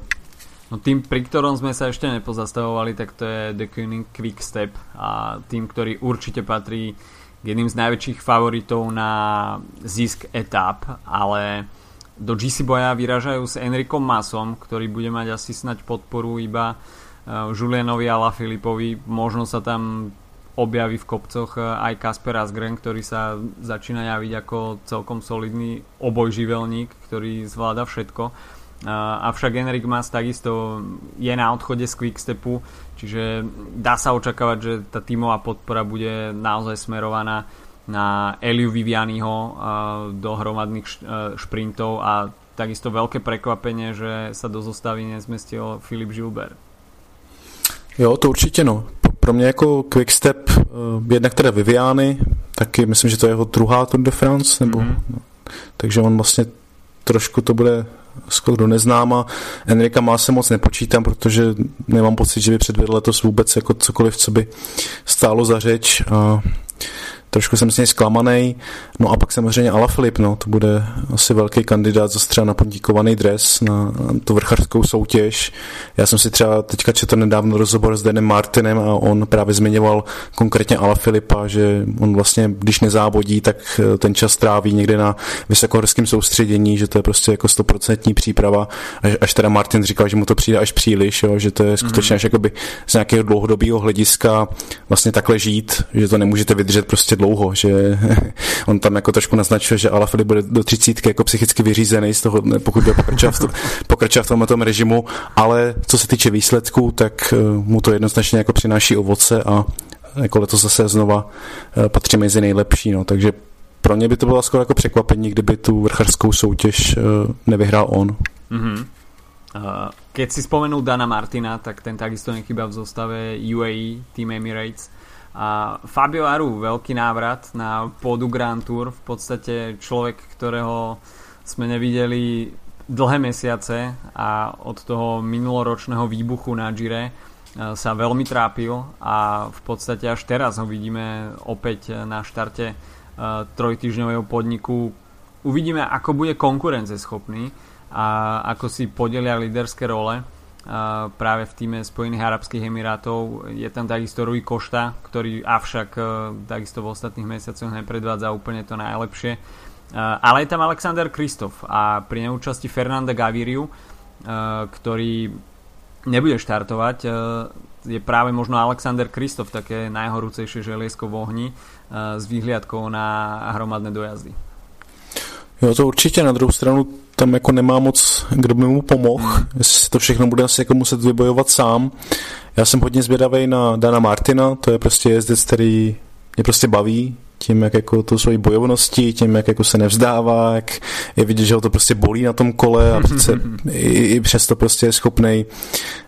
No tým, pri ktorom sme sa ešte nepozastavovali, tak to je The Koenig Quickstep a tým, ktorý určite patrí jedným z najväčších favoritov na zisk etap, ale do GC boja vyražajú s Enricom Masom, ktorý bude mať asi snať podporu iba Julianovi a Lafilipovi. Možno sa tam objaví v kopcoch aj Kasper Asgren, ktorý sa začína javiť ako celkom solidný obojživelník, ktorý zvláda všetko. Avšak Enric Mas takisto je na odchode z Quickstepu, čiže dá sa očakávať, že tá tímová podpora bude naozaj smerovaná na Eliu Vivianiho do hromadných šprintov a takisto veľké prekvapenie, že sa do zostavy nezmestil Filip Gilbert. Jo, to určitě, no. Pro mě jako Quickstep jednak teda Viviani, taky myslím, že to je jeho druhá Tour de France, nebo takže on vlastně trošku to bude skoro do neznáma. Enrika Mase moc nepočítám, protože nemám pocit, že by předvedl letos vůbec jako cokoliv, co by stálo za řeč a trošku jsem z něj zklamanej. No a pak samozřejmě Alaphilippe, no, to bude asi velký kandidát zase třeba na podíkovaný dres, na tu vrchařskou soutěž. Já jsem si třeba teďka četl nedávno rozhovor s Danem Martinem a on právě zmiňoval konkrétně Alaphilippa, že on vlastně, když nezávodí, tak ten čas tráví někde na vysokohorském soustředění, že to je prostě jako 100% příprava. Až teda Martin říkal, že mu to přijde až příliš, jo, že to je skutečně až jakoby z nějakého dlouhodobého hlediska vlastně takhle žít, že to nemůžete vydržet prostě dlouho, že on tam jako trošku naznačuje, že Alaphilippe bude do 30 jako psychicky vyřízený z toho, pokud bude pokračovat v tomhle tom režimu, ale co se týče výsledků, tak mu to jednoznačně jako přináší ovoce a jako letos zase znova patří mezi nejlepší, no, takže pro mě by to bylo skoro jako překvapení, kdyby tu vrchařskou soutěž nevyhrál on. Mm-hmm. Keď si spomenul Dana Martina, tak ten takisto nechýba v zostave UAE, Team Emirates. A Fabio Aru, veľký návrat na pódu Grand Tour, v podstate človek, ktorého sme nevideli dlhé mesiace a od toho minuloročného výbuchu na Gire sa veľmi trápil a v podstate až teraz ho vidíme opäť na štarte trojtýždňového podniku. Uvidíme, ako bude konkurenceschopný a ako si podelia líderské role práve v týme Spojených arabských emirátov. Je tam takisto Rui Costa, ktorý avšak takisto v ostatných mesiacoch nepredvádza úplne to najlepšie, ale je tam Alexander Kristoff a pri neúčasti Fernanda Gaviriu, ktorý nebude štartovať, je práve možno Alexander Kristoff také najhorúcejšie želiesko v ohni s výhliadkou na hromadné dojazdy. Jo, to určitě, na druhou stranu tam jako nemá moc, kdo by mu pomohl, jestli to všechno bude asi jako muset vybojovat sám. Já jsem hodně zvědavej na Dana Martina, to je prostě jezdec, který mě prostě baví tím, jak jako to svojí bojovnosti, tím, jak jako se nevzdává, jak je vidět, že ho to prostě bolí na tom kole a přece i přesto prostě je schopnej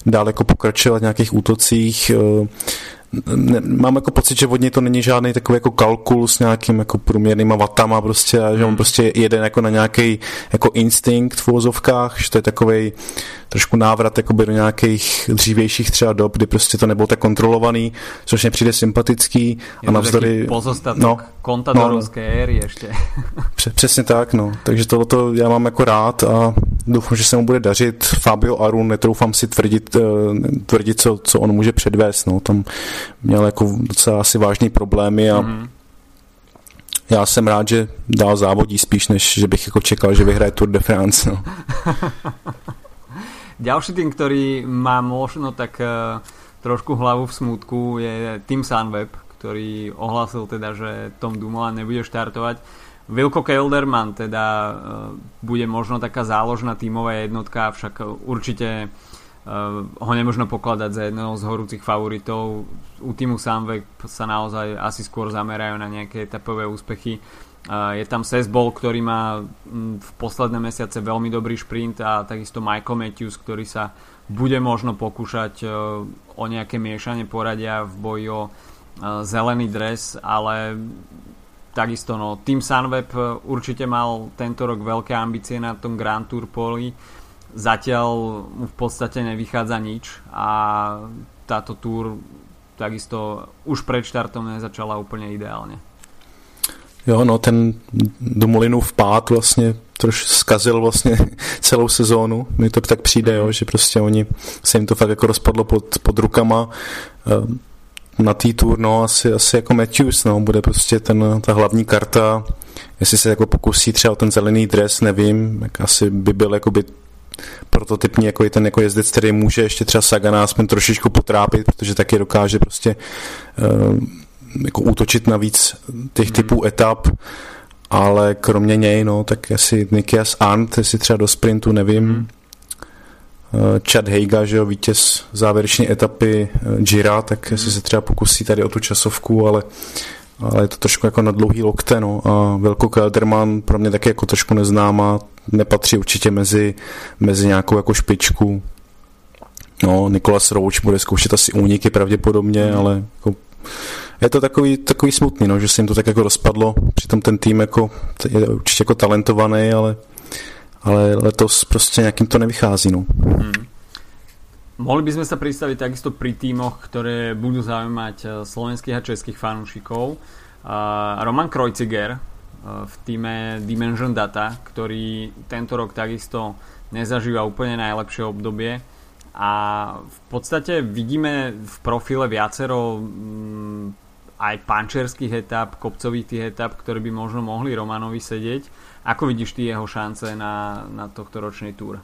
dál jako pokračovat v nějakých útocích. Mám jako pocit, že od něj to není žádný takový jako kalkul s nějakým jako průměrnýma vatama prostě, a že on prostě jede jako na nějaký jako instinkt v uvozovkách, že to je takovej trošku návrat jakoby do nějakých dřívějších třeba dob, kdy prostě to nebylo tak kontrolovaný, což mě přijde sympatický. Je a navzdory pozostatek kontadorovské éry ještě. Přesně tak, no. Takže tohleto já mám jako rád a doufám, že se mu bude dařit. Fabio Aru, netroufám si tvrdit co on může předvést, no. Tam měl jako docela asi vážný problémy a já jsem rád, že dál závodí spíš, než že bych jako čekal, že vyhraje Tour de France, no. Ďalší tým, ktorý má možno tak trošku hlavu v smútku, je Team Sunweb, ktorý ohlásil teda, že Tom Dumoulin nebude štartovať. Wilco Kelderman teda bude možno taká záložná tímová jednotka, avšak určite ho nemožno pokladať za jedného z horúcich favoritov. U týmu Sunweb sa naozaj asi skôr zamerajú na nejaké etapové úspechy. Je tam Seth Ball, ktorý má v posledné mesiace veľmi dobrý šprint a takisto Michael Matthews, ktorý sa bude možno pokúšať o nejaké miešanie poradia v boji o zelený dres, ale takisto no, Team Sunweb určite mal tento rok veľké ambície na tom Grand Tour poli, zatiaľ mu v podstate nevychádza nič a táto Tour takisto už pred štartom nezačala úplne ideálne. Jo, no, ten Dumoulinův pád vlastně trošku zkazil vlastně celou sezónu. Mně to tak přijde, jo, že prostě oni se jim to fakt jako rozpadlo pod rukama. Na tý Tour, no, asi jako Matthews, no, bude prostě ta hlavní karta. Jestli se jako pokusí třeba o ten zelený dres, nevím, tak asi by byl jakoby prototypní jako i ten jako jezdec, který může ještě třeba Sagana aspoň trošičku potrápit, protože taky dokáže prostě jako útočit navíc těch typů etap, ale kromě něj, no, tak asi Nikias Arndt, jestli třeba do sprintu, nevím. Chad Heyga, že jo, vítěz závěrečné etapy Gira, tak jestli se třeba pokusí tady o tu časovku, ale je to trošku jako na dlouhý lokte, no, a Wilco Kelderman pro mě taky jako trošku neznámá, nepatří určitě mezi nějakou jako špičku. No, Nicolas Roach bude zkoušet asi úniky pravděpodobně, ale jako je to takový smutný, no, že se jim to tak jako rozpadlo, přitom ten tým jako je určitě jako talentovaný, ale letos prostě nějakým to nevychází, no. Mohli by sme sa pristaviť takisto pri tímoch, ktoré budú zaujímať slovenských a českých fanúšikov. Roman Kreuziger v týme Dimension Data, ktorý tento rok takisto nezažíva úplne najlepšie obdobie. A v podstate vidíme v profile viacero aj pančerských etap, kopcových tých etap, ktoré by možno mohli Romanovi sedieť. Ako vidíš ty jeho šance na tohto ročný túr?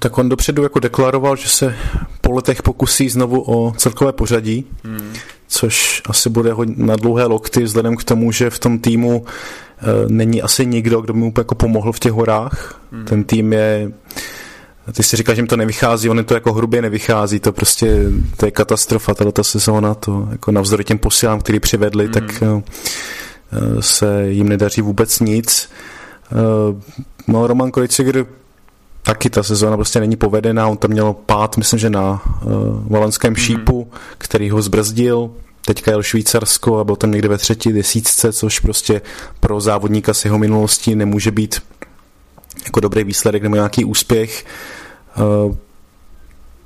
Tak on dopředu jako deklaroval, že se po letech pokusí znovu o celkové pořadí, což asi bude na dlouhé lokty, vzhledem k tomu, že v tom týmu není asi nikdo, kdo by mu úplně jako pomohl v těch horách. Ten tým je... Ty si říkáš, že mi to nevychází, on to jako hrubě nevychází, to prostě, to je katastrofa, tato sezóna, to jako navzdory těm posilám, který přivedli, tak se jim nedaří vůbec nic. No, Roman Kreuziger taky ta sezóna prostě není povedená, on tam měl pád, myslím, že na valenském šípu, který ho zbrzdil, teďka jel Švýcarsko a byl tam někde ve třetí desítce, což prostě pro závodníka s jeho minulostí nemůže být jako dobrý výsledek nebo nějaký úspěch.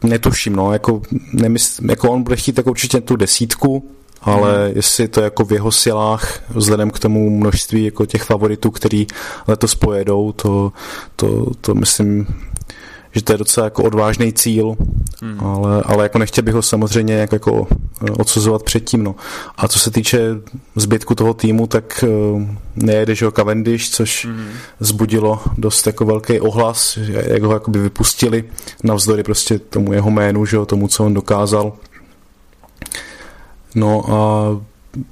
Netuším, no, jako, nemyslím, jako on bude chtít tak určitě tu desítku, ale jestli to je jako v jeho silách, vzhledem k tomu množství jako těch favoritů, který letos pojedou, to myslím, že to je docela jako odvážný cíl, ale jako nechtěl bych ho samozřejmě jako odsuzovat předtím. No. A co se týče zbytku toho týmu, tak nejede, že ho Cavendish, což vzbudilo dost jako velký ohlas, jak ho jakoby vypustili navzdory prostě tomu jeho jménu, že ho, tomu, co on dokázal. No a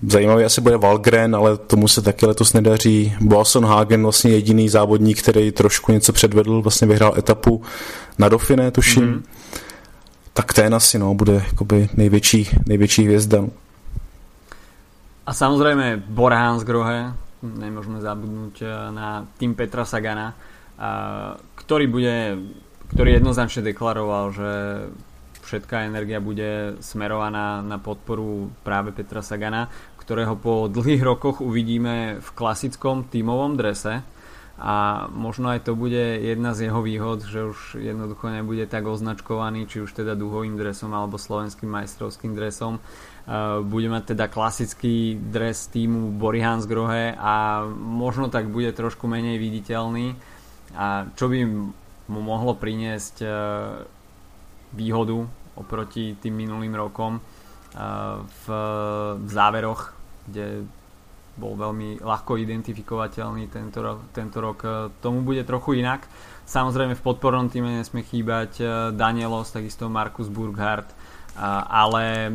zajímavý asi bude Valgren, ale tomu se taky letos nedaří. Boasson Hagen, vlastně jediný závodník, který trošku něco předvedl, vlastně vyhrál etapu na Dauphiné, tuším. Tak ten asi bude jakoby největší hvězda. A samozřejmě Bora Hansgrohe, nemůžeme zabudnout na tým Petra Sagana, ktorý jednoznačne deklaroval, že všetká energia bude smerovaná na podporu práve Petra Sagana, ktorého po dlhých rokoch uvidíme v klasickom tímovom drese, a možno aj to bude jedna z jeho výhod, že už jednoducho nebude tak označkovaný, či už teda duhovým dresom alebo slovenským majstrovským dresom. Bude mať teda klasický dres tímu Bory Hansgrohe a možno tak bude trošku menej viditeľný, a čo by mu mohlo priniesť výhodu oproti tým minulým rokom v záveroch, kde bol veľmi ľahko identifikovateľný tento rok. Tomu bude trochu inak. Samozrejme v podpornom týme nesmie chýbať Danielos, takisto Markus Burghardt, ale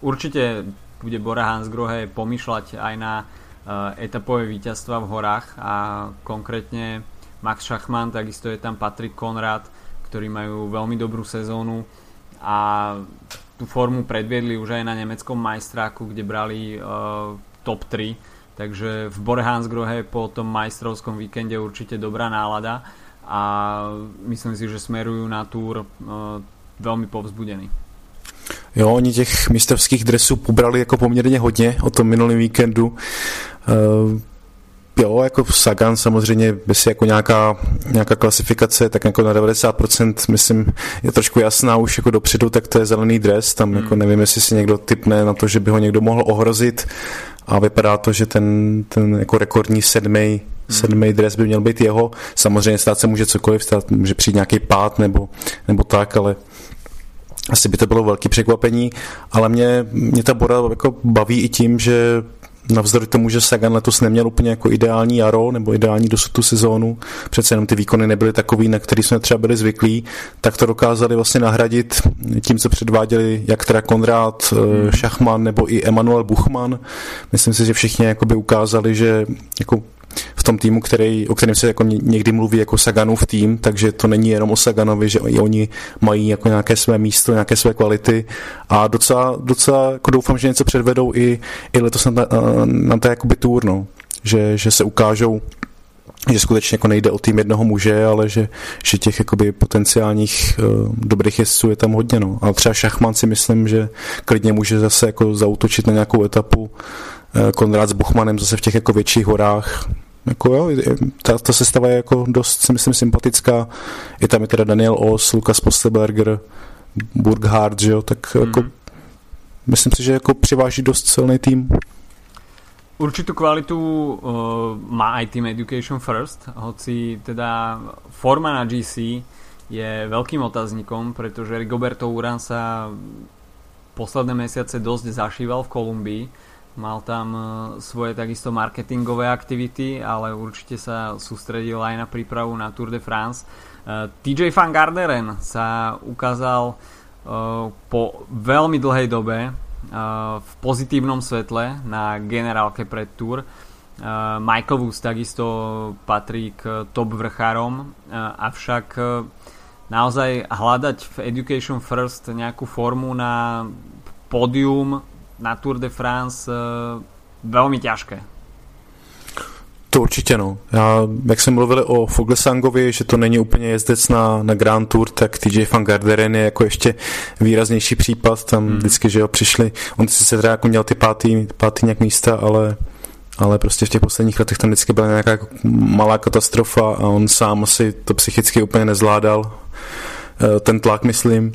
určite bude Bora Hansgrohe pomýšľať aj na etapové víťazstva v horách, a konkrétne Max Schachmann, takisto je tam Patrick Conrad, ktorí majú veľmi dobrú sezónu a tú formu predviedli už aj na nemeckom majstráku, kde brali top 3, takže v Bora Hansgrohe po tom majstrovskom víkende určite dobrá nálada a myslím si, že smerujú na túr veľmi povzbudení. Jo, oni těch mistrovských dresů pobrali jako poměrně hodně o tom minulém víkendu. Jo, jako Sagan samozřejmě, jestli jako nějaká klasifikace, tak jako na 90%, myslím, je trošku jasná už jako dopředu, tak to je zelený dres, tam jako nevím, jestli si někdo tipne na to, že by ho někdo mohl ohrozit, a vypadá to, že ten jako rekordní sedmý dres by měl být jeho. Samozřejmě stát se může cokoliv, stát může přijít nějaký pád nebo tak, ale asi by to bylo velký překvapení, ale mě ta Bora jako baví i tím, že navzdory tomu, že Sagan letos neměl úplně jako ideální jaro nebo ideální dosud tu sezónu, přece jenom ty výkony nebyly takový, na který jsme třeba byli zvyklí, tak to dokázali vlastně nahradit tím, co předváděli jak teda Konrad, Schachmann nebo i Emanuel Buchmann. Myslím si, že všichni jakoby ukázali, že jako v tom týmu, o kterém se jako někdy mluví jako Saganův tým, takže to není jenom o Saganovi, že oni mají jako nějaké své místo, nějaké své kvality, a docela jako doufám, že něco předvedou i letos na té jakoby tour, no. Že se ukážou, že skutečně jako nejde o tým jednoho muže, ale že těch jakoby potenciálních dobrých jezdců je tam hodně, no. A třeba Schachmann si myslím, že klidně může zase jako zaútočit na nějakou etapu, Konrad s Buchmanem zase v těch jako větších horách. Jako jo, ta sestava je jako dost, si myslím, sympatická. Je tam i teda Daniel Oss, Lukas Posteberger, Burghardt, že jo, tak jako myslím si, že jako přiváží dost silný tým. Určitú kvalitu má aj tým Education First, hoci teda forma na GC je veľkým otáznikom, pretože Rigoberto Urán sa posledné mesiace dosť zašíval v Kolumbii. Mal tam svoje takisto marketingové aktivity, ale určite sa sústredil aj na prípravu na Tour de France. TJ Van Garderen sa ukázal po veľmi dlhej dobe v pozitívnom svetle na generálke pred Tour. Michael Woods takisto patrí k top vrchárom, avšak naozaj hľadať v Education First nejakú formu na pódium na Tour de France veľmi ťažké. To určitě no. Já, jak jsme mluvili o Fuglsangovi, že to není úplně jezdec na Grand Tour, tak TJ Van Garderen je jako ještě výraznější případ. Tam vždycky, že jo, přišli. On sice teda jako měl ty pátý nějak místa, ale prostě v těch posledních letech tam vždycky byla nějaká jako malá katastrofa a on sám asi to psychicky úplně nezvládal. Ten tlak, myslím.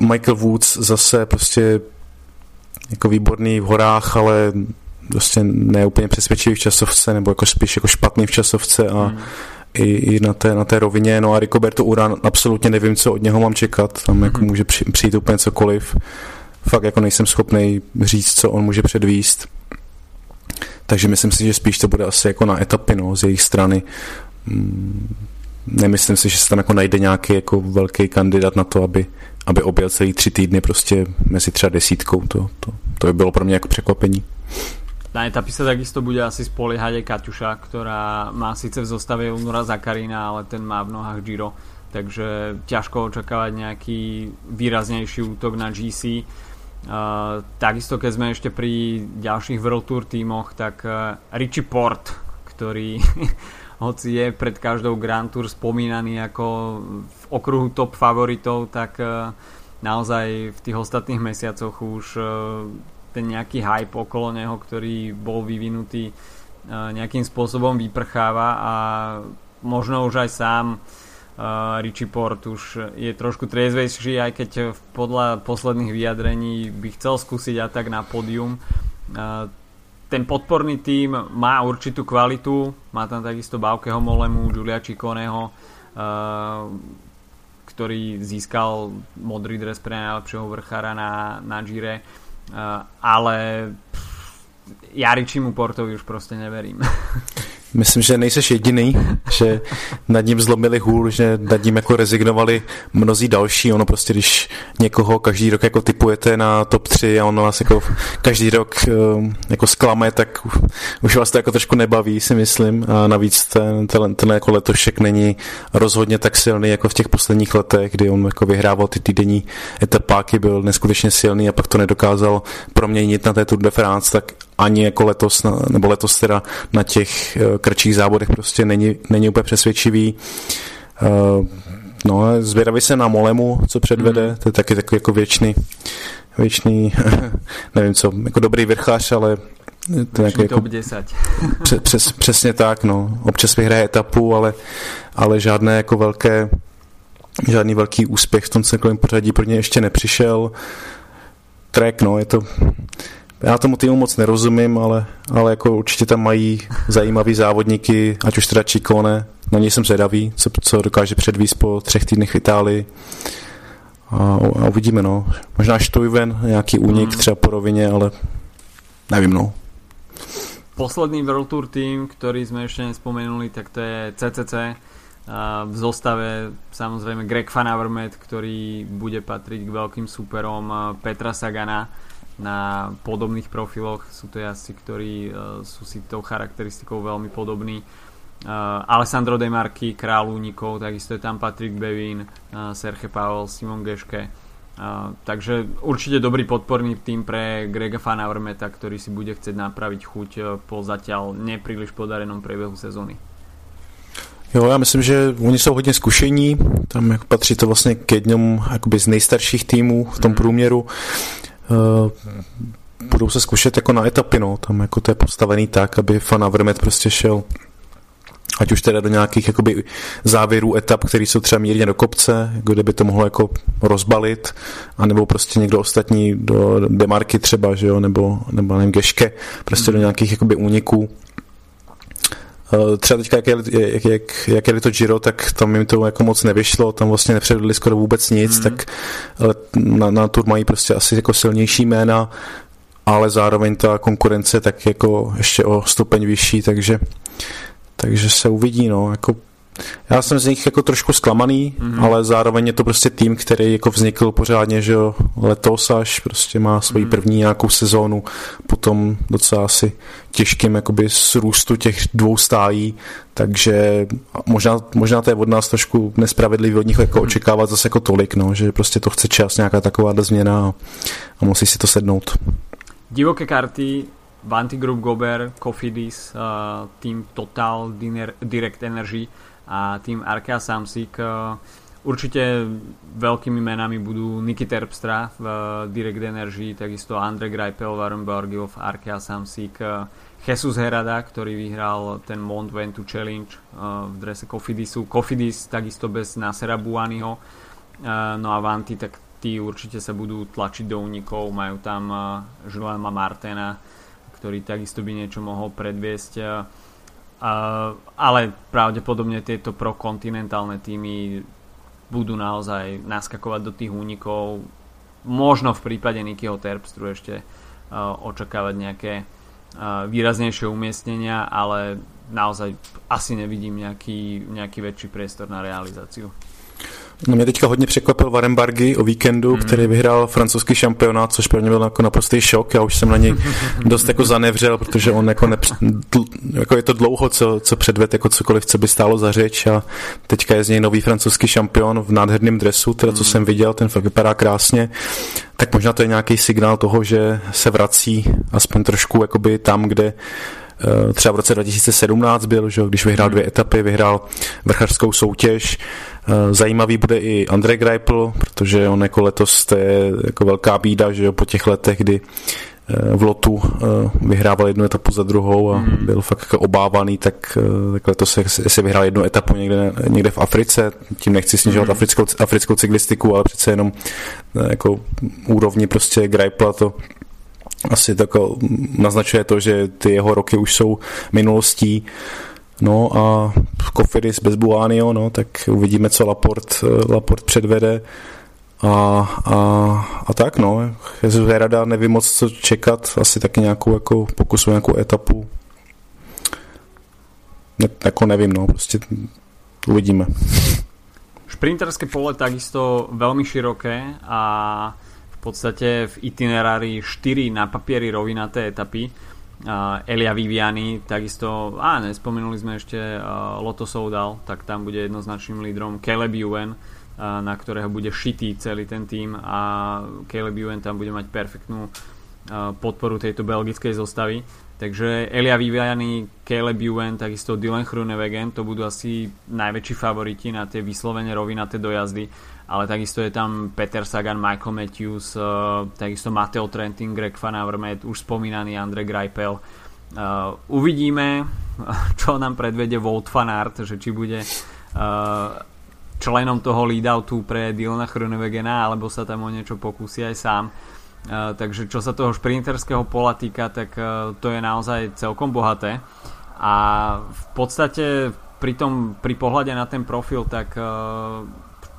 Michael Woods zase prostě jako výborný v horách, ale prostě neúplně přesvědčivý v časovce, nebo jako spíš jako špatný v časovce a i na té rovině. No a Rigoberto Urán, absolutně nevím, co od něho mám čekat. Tam jako může přijít úplně cokoliv. Fakt jako nejsem schopný říct, co on může předvíst. Takže myslím si, že spíš to bude asi jako na etapy, no, z jejich strany. Nemyslím si, že se tam jako najde nějaký jako velký kandidát na to, aby objel celý 3 týdny prostě mezi třeba 10. To by bylo pro mě jako překvapení. Na etapy sa takisto bude asi spoliehať aj Kaťuša, ktorá má síce v zostave Ilnura Zakarina, ale ten má v nohách Giro, takže ťažko očakávať nejaký výraznejší útok na GC. Takisto keď sme ešte pri ďalších World Tour tímoch, tak Richie Porte, ktorý hoci je pred každou Grand Tour spomínaný ako v okruhu top favoritov, tak naozaj v tých ostatných mesiacoch už ten nejaký hype okolo neho, ktorý bol vyvinutý, nejakým spôsobom vyprcháva a možno už aj sám Richie Porte už je trošku triezvejší, aj keď podľa posledných vyjadrení by chcel skúsiť atak na pódium. Ten podporný tím má určitú kvalitu, má tam takisto Baukeho Mollemu, Giulia Cicconeho, ktorý získal modrý dres pre najlepšieho vrchára na Gire. Ale já Richimu Portovi už prostě neverím. Myslím, že nejseš jediný, že nad ním zlomili hůl, že nad ním jako rezignovali mnozí další. Ono prostě, když někoho každý rok jako typujete na top 3 a on vás jako každý rok jako sklame, tak už vás to jako trošku nebaví, si myslím. A navíc ten jako letošek není rozhodně tak silný jako v těch posledních letech, kdy on jako vyhrával ty týdenní etapáky, byl neskutečně silný a pak to nedokázal proměnit na té Tour de France, tak ani jako letos teda na těch krčích závodech prostě není úplně přesvědčivý. No, zvědavý se na Molemu, co předvede, to je taky takový jako věčný nevím co, jako dobrý vrchař, ale to je jako top 10. Přesně tak, no. Občas vyhraje etapu, ale žádné jako žádný velký úspěch v tom celkovém pořadí pro ně ještě nepřišel. Trek, no, je to. Já tomu týmu moc nerozumím, ale jako určitě tam mají zajímavý závodníky, ať už teda Ciccone, na něj jsem zvědavý, co dokáže předvíst po 3 týdnech v Itálii. A uvidíme, no. Možná Stuyven, nějaký únik třeba po rovině, ale nevím, no. Posledný World Tour tým, ktorý sme ešte nespomenuli, tak to je CCC. V zostave samozrejme Greg Van Avermaet, ktorý bude patriť k veľkým súperom Petra Sagana na podobných profiloch. Sú to jazdci, ktorí sú si tou charakteristikou veľmi podobní. Alessandro De Marchi, kráľ únikov, takisto je tam Patrick Bevin, Serge Pavel, Simon Geschke. Takže určite dobrý podporný tým pre Grega Van Avermaeta, ktorý si bude chcieť napraviť chuť po zatiaľ nepríliš podarenom priebehu sezóny. Jo, já myslím, že oni jsou hodně zkušení, tam jako patří to vlastně k jednom jakoby z nejstarších týmů v tom průměru. Budou se zkoušet jako na etapy, no. Tam jako to je postavený tak, aby Van Avermaet prostě šel ať už teda do nějakých jakoby závěrů etap, které jsou třeba mírně do kopce, kde by to mohlo jako rozbalit, anebo prostě někdo ostatní do demarky třeba, že jo, nebo nevím, geške, prostě do nějakých jakoby úniků. Třeba teďka, jak jeli to Giro, tak tam jim to jako moc nevyšlo, tam vlastně nepředvedli skoro vůbec nic, tak na Tour mají prostě asi jako silnější jména, ale zároveň ta konkurence tak jako ještě o stupeň vyšší, takže se uvidí, no, jako já jsem z nich jako trošku zklamaný, ale zároveň je to prostě tým, který jako vznikl pořádně, že jo, letos až prostě má svoji první nějakou sezónu, potom docela asi těžkým jakoby srůstu těch dvou stájí, takže možná to je od nás trošku nespravedlivý od nich jako očekávat zase jako tolik, no, že prostě to chce čas, nějaká taková změna a musí si to sednout. Divoké karty Vantigroup, Gobert, Cofidis, tým Total, Direct Energy a tým Arkea Samsic. Určite veľkými menami budú Nicky Terpstra v Direct Energy, takisto Andrej Greipel, Warren Barguil v Arkea Samsic, Jesus Herrada, ktorý vyhral ten Mont Ventoux Challenge v drese Cofidisu. Cofidis takisto bez Nasera Buaniho. No a Vanti, tak tí určite sa budú tlačiť do únikov. Majú tam Julema Martena, ktorý takisto by niečo mohol predviesť, ale pravdepodobne tieto prokontinentálne týmy budú naozaj naskakovať do tých únikov. Možno v prípade Nickyho Terpstru ešte očakávať nejaké výraznejšie umiestnenia, ale naozaj asi nevidím nejaký väčší priestor na realizáciu. No, mě teďka hodně překvapil Warren Bargy o víkendu, který vyhrál francouzský šampionát, což pro mě byl jako naprostý šok. Já už jsem na něj dost jako zanevřel, protože on jako, jako je to dlouho, co předved, jako cokoliv, co by stálo za řeč, a teďka je z něj nový francouzský šampion v nádherném dresu, teda co jsem viděl, ten fakt vypadá krásně. Tak možná to je nějaký signál toho, že se vrací aspoň trošku jakoby tam, kde třeba v roce 2017 byl, že když vyhrál 2 etapy, vyhrál vrchařskou soutěž. Zajímavý bude i Andrej Greipel, protože on jako letos to je jako velká bída, že po těch letech, kdy v Lotu vyhrával jednu etapu za druhou a byl fakt obávaný, tak letos se vyhrál jednu etapu někde v Africe. Tím nechci snižovat africkou cyklistiku, ale přece jenom jako úrovni prostě Greipela to asi tak naznačuje to, že ty jeho roky už jsou minulostí. No a Cofidis bez Buanio, no, tak uvidíme, co Laporte předvede. A tak, no, Jesus Herrada, nevím moc, co čekat, asi taky nějakou jako pokusu, nějakou etapu. Jako nevím, no, prostě uvidíme. Šprinterské pole takisto velmi široké a v podstate v itinerári 4 na papieri rovinaté etapy. Elia Viviani takisto, nespomenuli sme ešte Lotto Soudal, tak tam bude jednoznačným lídrom Caleb Ewan, na ktorého bude šitý celý ten tým, a Caleb Ewan tam bude mať perfektnú podporu tejto belgickej zostavy. Takže Elia Viviani, Caleb Ewan, takisto Dylan Groenewegen, to budú asi najväčší favoriti na tie vyslovene rovinaté dojazdy. Ale takisto je tam Peter Sagan, Michael Matthews, takisto Matteo Trentin, Greg Van Avermaet, už spomínaný Andrej Greipel. Uvidíme, čo nám predvede Wout van Aert, že či bude členom toho leadoutu pre Dylana Groenewegena, alebo sa tam o niečo pokúsi aj sám. Takže čo sa toho šprinterského pola týka, tak to je naozaj celkom bohaté. A v podstate pri pohľade na ten profil, tak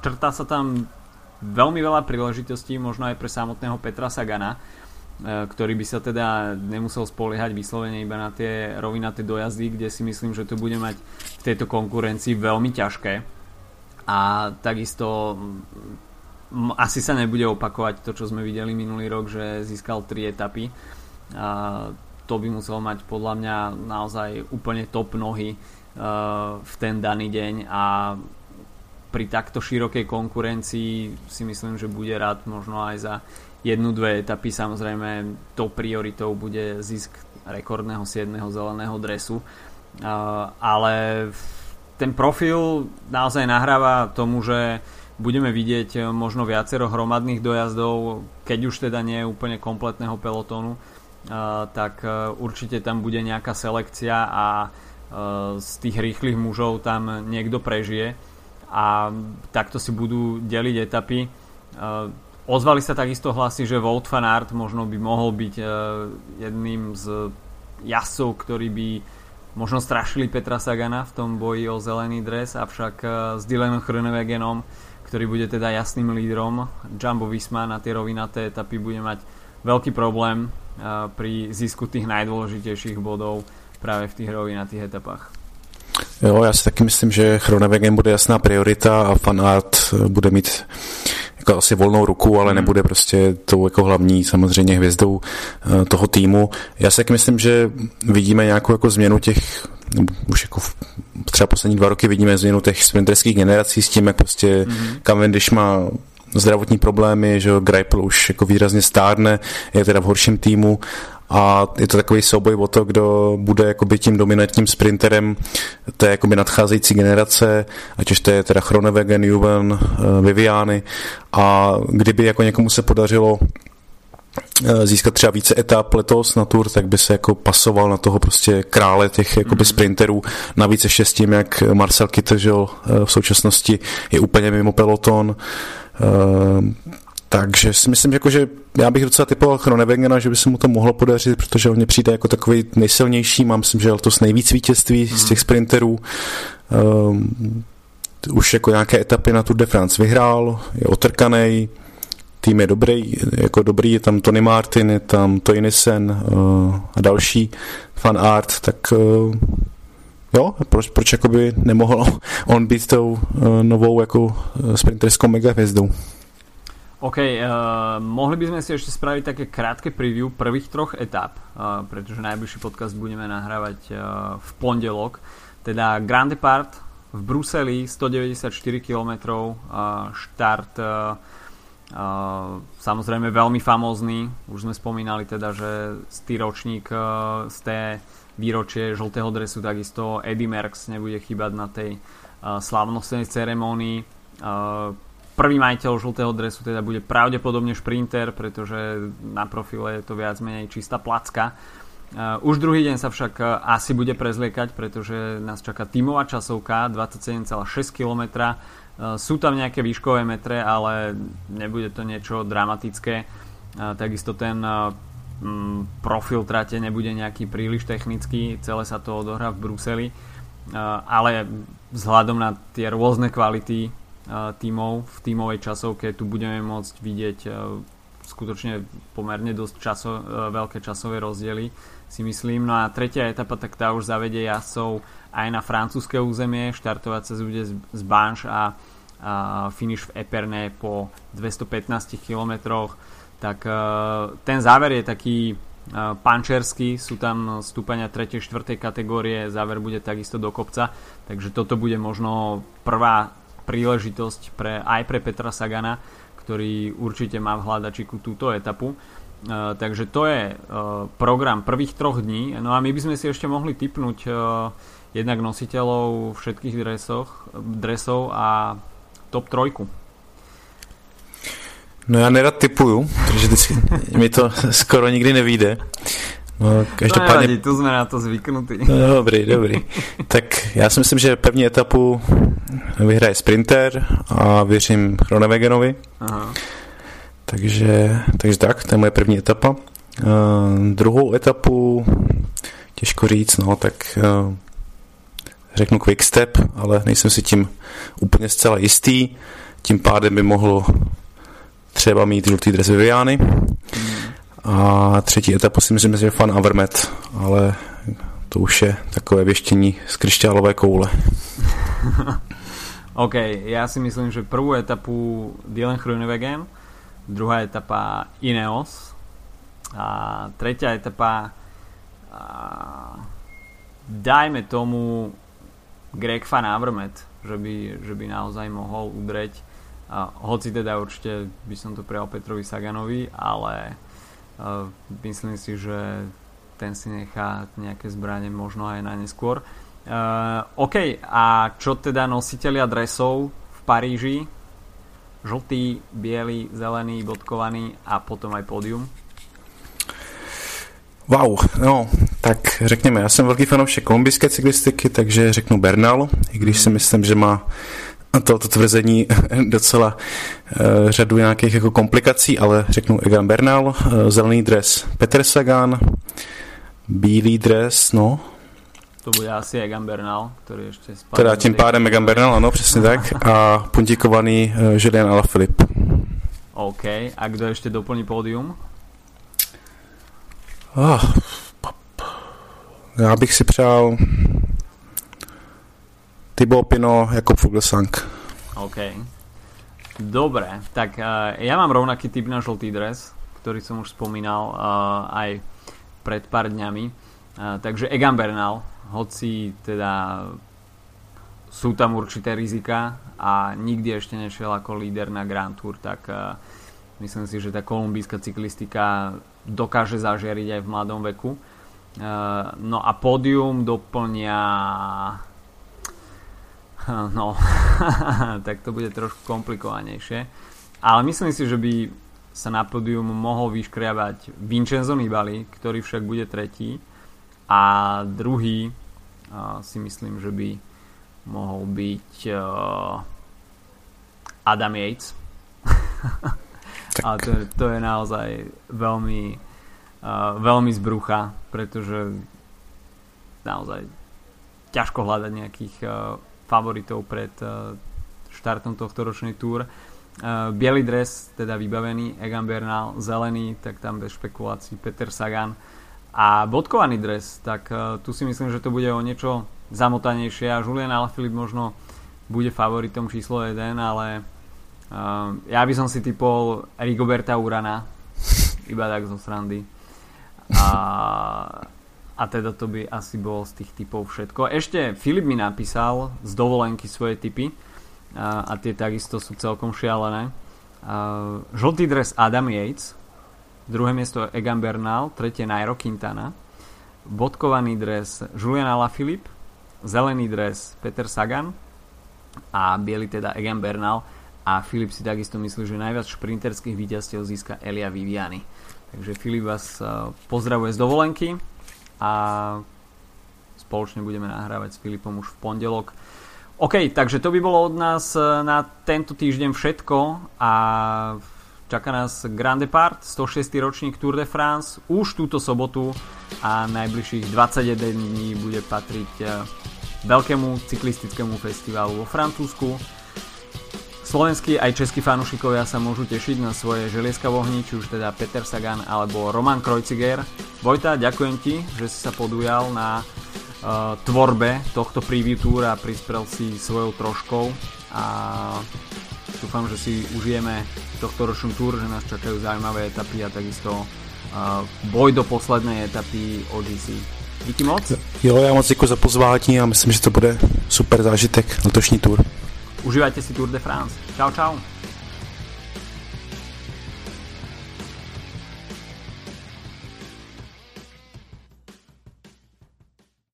črtá sa tam veľmi veľa príležitostí, možno aj pre samotného Petra Sagana, ktorý by sa teda nemusel spoliehať vyslovene iba na tie rovinaté dojazdy, kde si myslím, že to bude mať v tejto konkurencii veľmi ťažké. A takisto asi sa nebude opakovať to, čo sme videli minulý rok, že získal 3 etapy. To by musel mať podľa mňa naozaj úplne top nohy v ten daný deň, a pri takto širokej konkurencii si myslím, že bude rád možno aj za 1-2 etapy. Samozrejme, tou prioritou bude zisk rekordného 7. zeleného dresu, ale ten profil naozaj nahráva tomu, že budeme vidieť možno viacero hromadných dojazdov, keď už teda nie je úplne kompletného pelotónu, tak určite tam bude nejaká selekcia a z tých rýchlych mužov tam niekto prežije a takto si budú deliť etapy. Ozvali sa takisto hlasy, že Wout van Aert možno by mohol byť jedným z jazdcov, ktorí by možno strašili Petra Sagana v tom boji o zelený dres, avšak s Dylanom Groenewegenom, ktorý bude teda jasným lídrom Jumbo Visma na tie rovinaté etapy, bude mať veľký problém pri získu tých najdôležitejších bodov práve v tých rovinatých etapách. Jo, já si taky myslím, že Groenewegen bude jasná priorita a Van Aert bude mít jako asi volnou ruku, ale nebude prostě tou jako hlavní samozřejmě hvězdou toho týmu. Já si taky myslím, že vidíme nějakou jako změnu těch, už jako třeba poslední 2 roky vidíme změnu těch sprinterských generací s tím, jak prostě Cavendish má zdravotní problémy, že Greipel už jako výrazně stárne, je teda v horším týmu a je to takový souboj o to, kdo bude jakoby tím dominantním sprinterem té jakoby nadcházející generace, ať už to je teda Groenewegen, Ewan, Viviani, a kdyby jako někomu se podařilo získat třeba více etap letos na Tour, tak by se jako pasoval na toho prostě krále těch jakoby sprinterů. Navíc ještě s tím, jak Marcel Kittel v současnosti je úplně mimo peloton. Takže si myslím, že, já bych docela typoval Groenewegena, že by se mu to mohlo podařit, protože on mě přijde jako takový nejsilnější, mám myslím, že letos nejvíc vítězství z těch sprinterů. Už jako nějaké etapy na Tour de France vyhrál, je otrkanej, tým je dobrý, jako dobrý, je tam Tony Martin, je tam Toynisen a další, Van Aert, tak jo, proč jakoby nemohl on být tou novou jako sprinterskou megahvězdou. OK, mohli by sme si ešte spraviť také krátke preview prvých 3 etap, pretože najbližší podcast budeme nahrávať v pondelok. Teda Grand Depart v Bruseli, 194 km, štart samozrejme veľmi famózny. Už sme spomínali teda, že ročník z té výročie žltého dresu, takisto Eddie Merckx nebude chýbať na tej slávnostnej ceremonii. Prvý majiteľ žltého dresu teda bude pravdepodobne šprinter, pretože na profile je to viac menej čistá placka. Už druhý deň sa však asi bude prezliekať, pretože nás čaká tímová časovka 27,6 km. Sú tam nejaké výškové metre, ale nebude to niečo dramatické. Takisto ten profil trate nebude nejaký príliš technický, celé sa to odohrá v Bruseli. Ale vzhľadom na tie rôzne kvality tímov v tímovej časovke tu budeme môcť vidieť skutočne pomerne dosť veľké časové rozdiely, si myslím. No a tretia etapa, tak tá už zavedie jazdcov aj na francúzske územie, štartovať sa bude z Banche a finish v Epernay po 215 km. Tak ten záver je taký pančerský, sú tam stúpania 3. 4. kategórie, záver bude takisto do kopca, takže toto bude možno prvá príležitosť aj pre Petra Sagana, ktorý určite má v hľadačiku túto etapu. Takže to je program prvých 3 dní. No a my by sme si ešte mohli tipnúť jednak nositeľov všetkých dresov a top 3. No ja nerad tipuju, takže mi to skoro nikdy nevyjde. No, každopádně... nevadí, tu jsme na to zvyknutí. No, dobrý. Tak já si myslím, že první etapu vyhraje sprinter a věřím Groenewegenovi. Aha. Takže tak, to je moje první etapa. Druhou etapu těžko říct, no tak řeknu Quickstep, ale nejsem si tím úplně zcela jistý. Tím pádem by mohlo třeba mít žlutý dres Viviani. A třetí etapu si myslím, že je Van Avermaet, ale to už je takové věštění z kryšťálové koule. OK, já si myslím, že prvú etapu Dylan Groenewegen, druhá etapa Ineos a tretia etapa dajme tomu Greg Van Avermaet, že by naozaj mohol udreť, hoci teda určite by som to prijal Petrovi Saganovi, ale myslím si, že ten si nechá nejaké zbranie možno aj na neskôr. OK, a čo teda nositelia dresov v Paríži? Žltý, biely, zelený, bodkovaný a potom aj pódium? Wow, no, tak řekněme, já jsem velký fanoušek kolumbijské cyklistiky, takže řeknu Bernal, i když si myslím, že má toto tvrzení docela řadu nějakých jako komplikací, ale řeknu Egan Bernal, zelený dres Peter Sagan, bílý dres, no. To bude asi Egan Bernal, ktorý ešte spadne. Teda tým pádem Egan Bernal, áno, presne tak. A puntíkovaný Julian Alaphilippe. OK, a kto ešte doplní pódium? Já bych si přál Thibaut Pinot, Jakob Fuglsang. OK. Dobre, tak ja mám rovnaký typ na žltý dres, ktorý som už spomínal aj pred pár dňami. Takže Egan Bernal, hoci teda sú tam určité rizika a nikdy ešte nešiel ako líder na Grand Tour, tak myslím si, že tá kolumbijská cyklistika dokáže zažiariť aj v mladom veku. No a pódium doplňa no tak to bude trošku komplikovanejšie, ale myslím si, že by sa na pódium mohol vyškriabať Vincenzo Nibali, ktorý však bude tretí, a druhý si myslím, že by mohol byť Adam Yates. Ale to je naozaj veľmi z brucha, pretože naozaj ťažko hľadať nejakých favoritov pred štartom tohto ročnej túr. Bielý dres, teda vybavený Egan Bernal, zelený, tak tam bez špekulácií Peter Sagan, a bodkovaný dres, tak tu si myslím, že to bude o niečo zamotanejšie a Julian Alaphilippe možno bude favoritom číslo 1, ale ja by som si typol Rigoberta Urana iba tak zo srandy, a teda to by asi bolo z tých typov všetko. Ešte Filip mi napísal z dovolenky svoje typy a tie takisto sú celkom šialené. Žltý dres Adam Yates, druhé miesto Egan Bernal, tretie Nairo Quintana, bodkovaný dres Julian Alaphilippe, zelený dres Peter Sagan a biely teda Egan Bernal, a Filip si takisto myslí, že najviac šprinterských víťazstiev získa Elia Viviani. Takže Filip vás pozdravuje z dovolenky a spoločne budeme nahrávať s Filipom už v pondelok. OK, takže to by bolo od nás na tento týždeň všetko a čaká nás Grand Depart, 106. ročník Tour de France, už túto sobotu, a najbližších 21 dní bude patriť veľkému cyklistickému festivalu vo Francúzsku. Slovenskí aj českí fanúšikovia sa môžu tešiť na svoje želieska v ohni, či už teda Peter Sagan alebo Roman Kreuziger. Vojta, ďakujem ti, že si sa podujal na tvorbe tohto preview túra a prispel si svojou troškou, a dúfam, že si užijeme tohto ročnú túr, že nás čakajú zaujímavé etapy a takisto boj do poslednej etapy o GC. Díky moc. Jo, já moc děkuji za pozvání a myslím, že to bude super zážitek letošní túr. Užívajte si Tour de France. Čau, čau.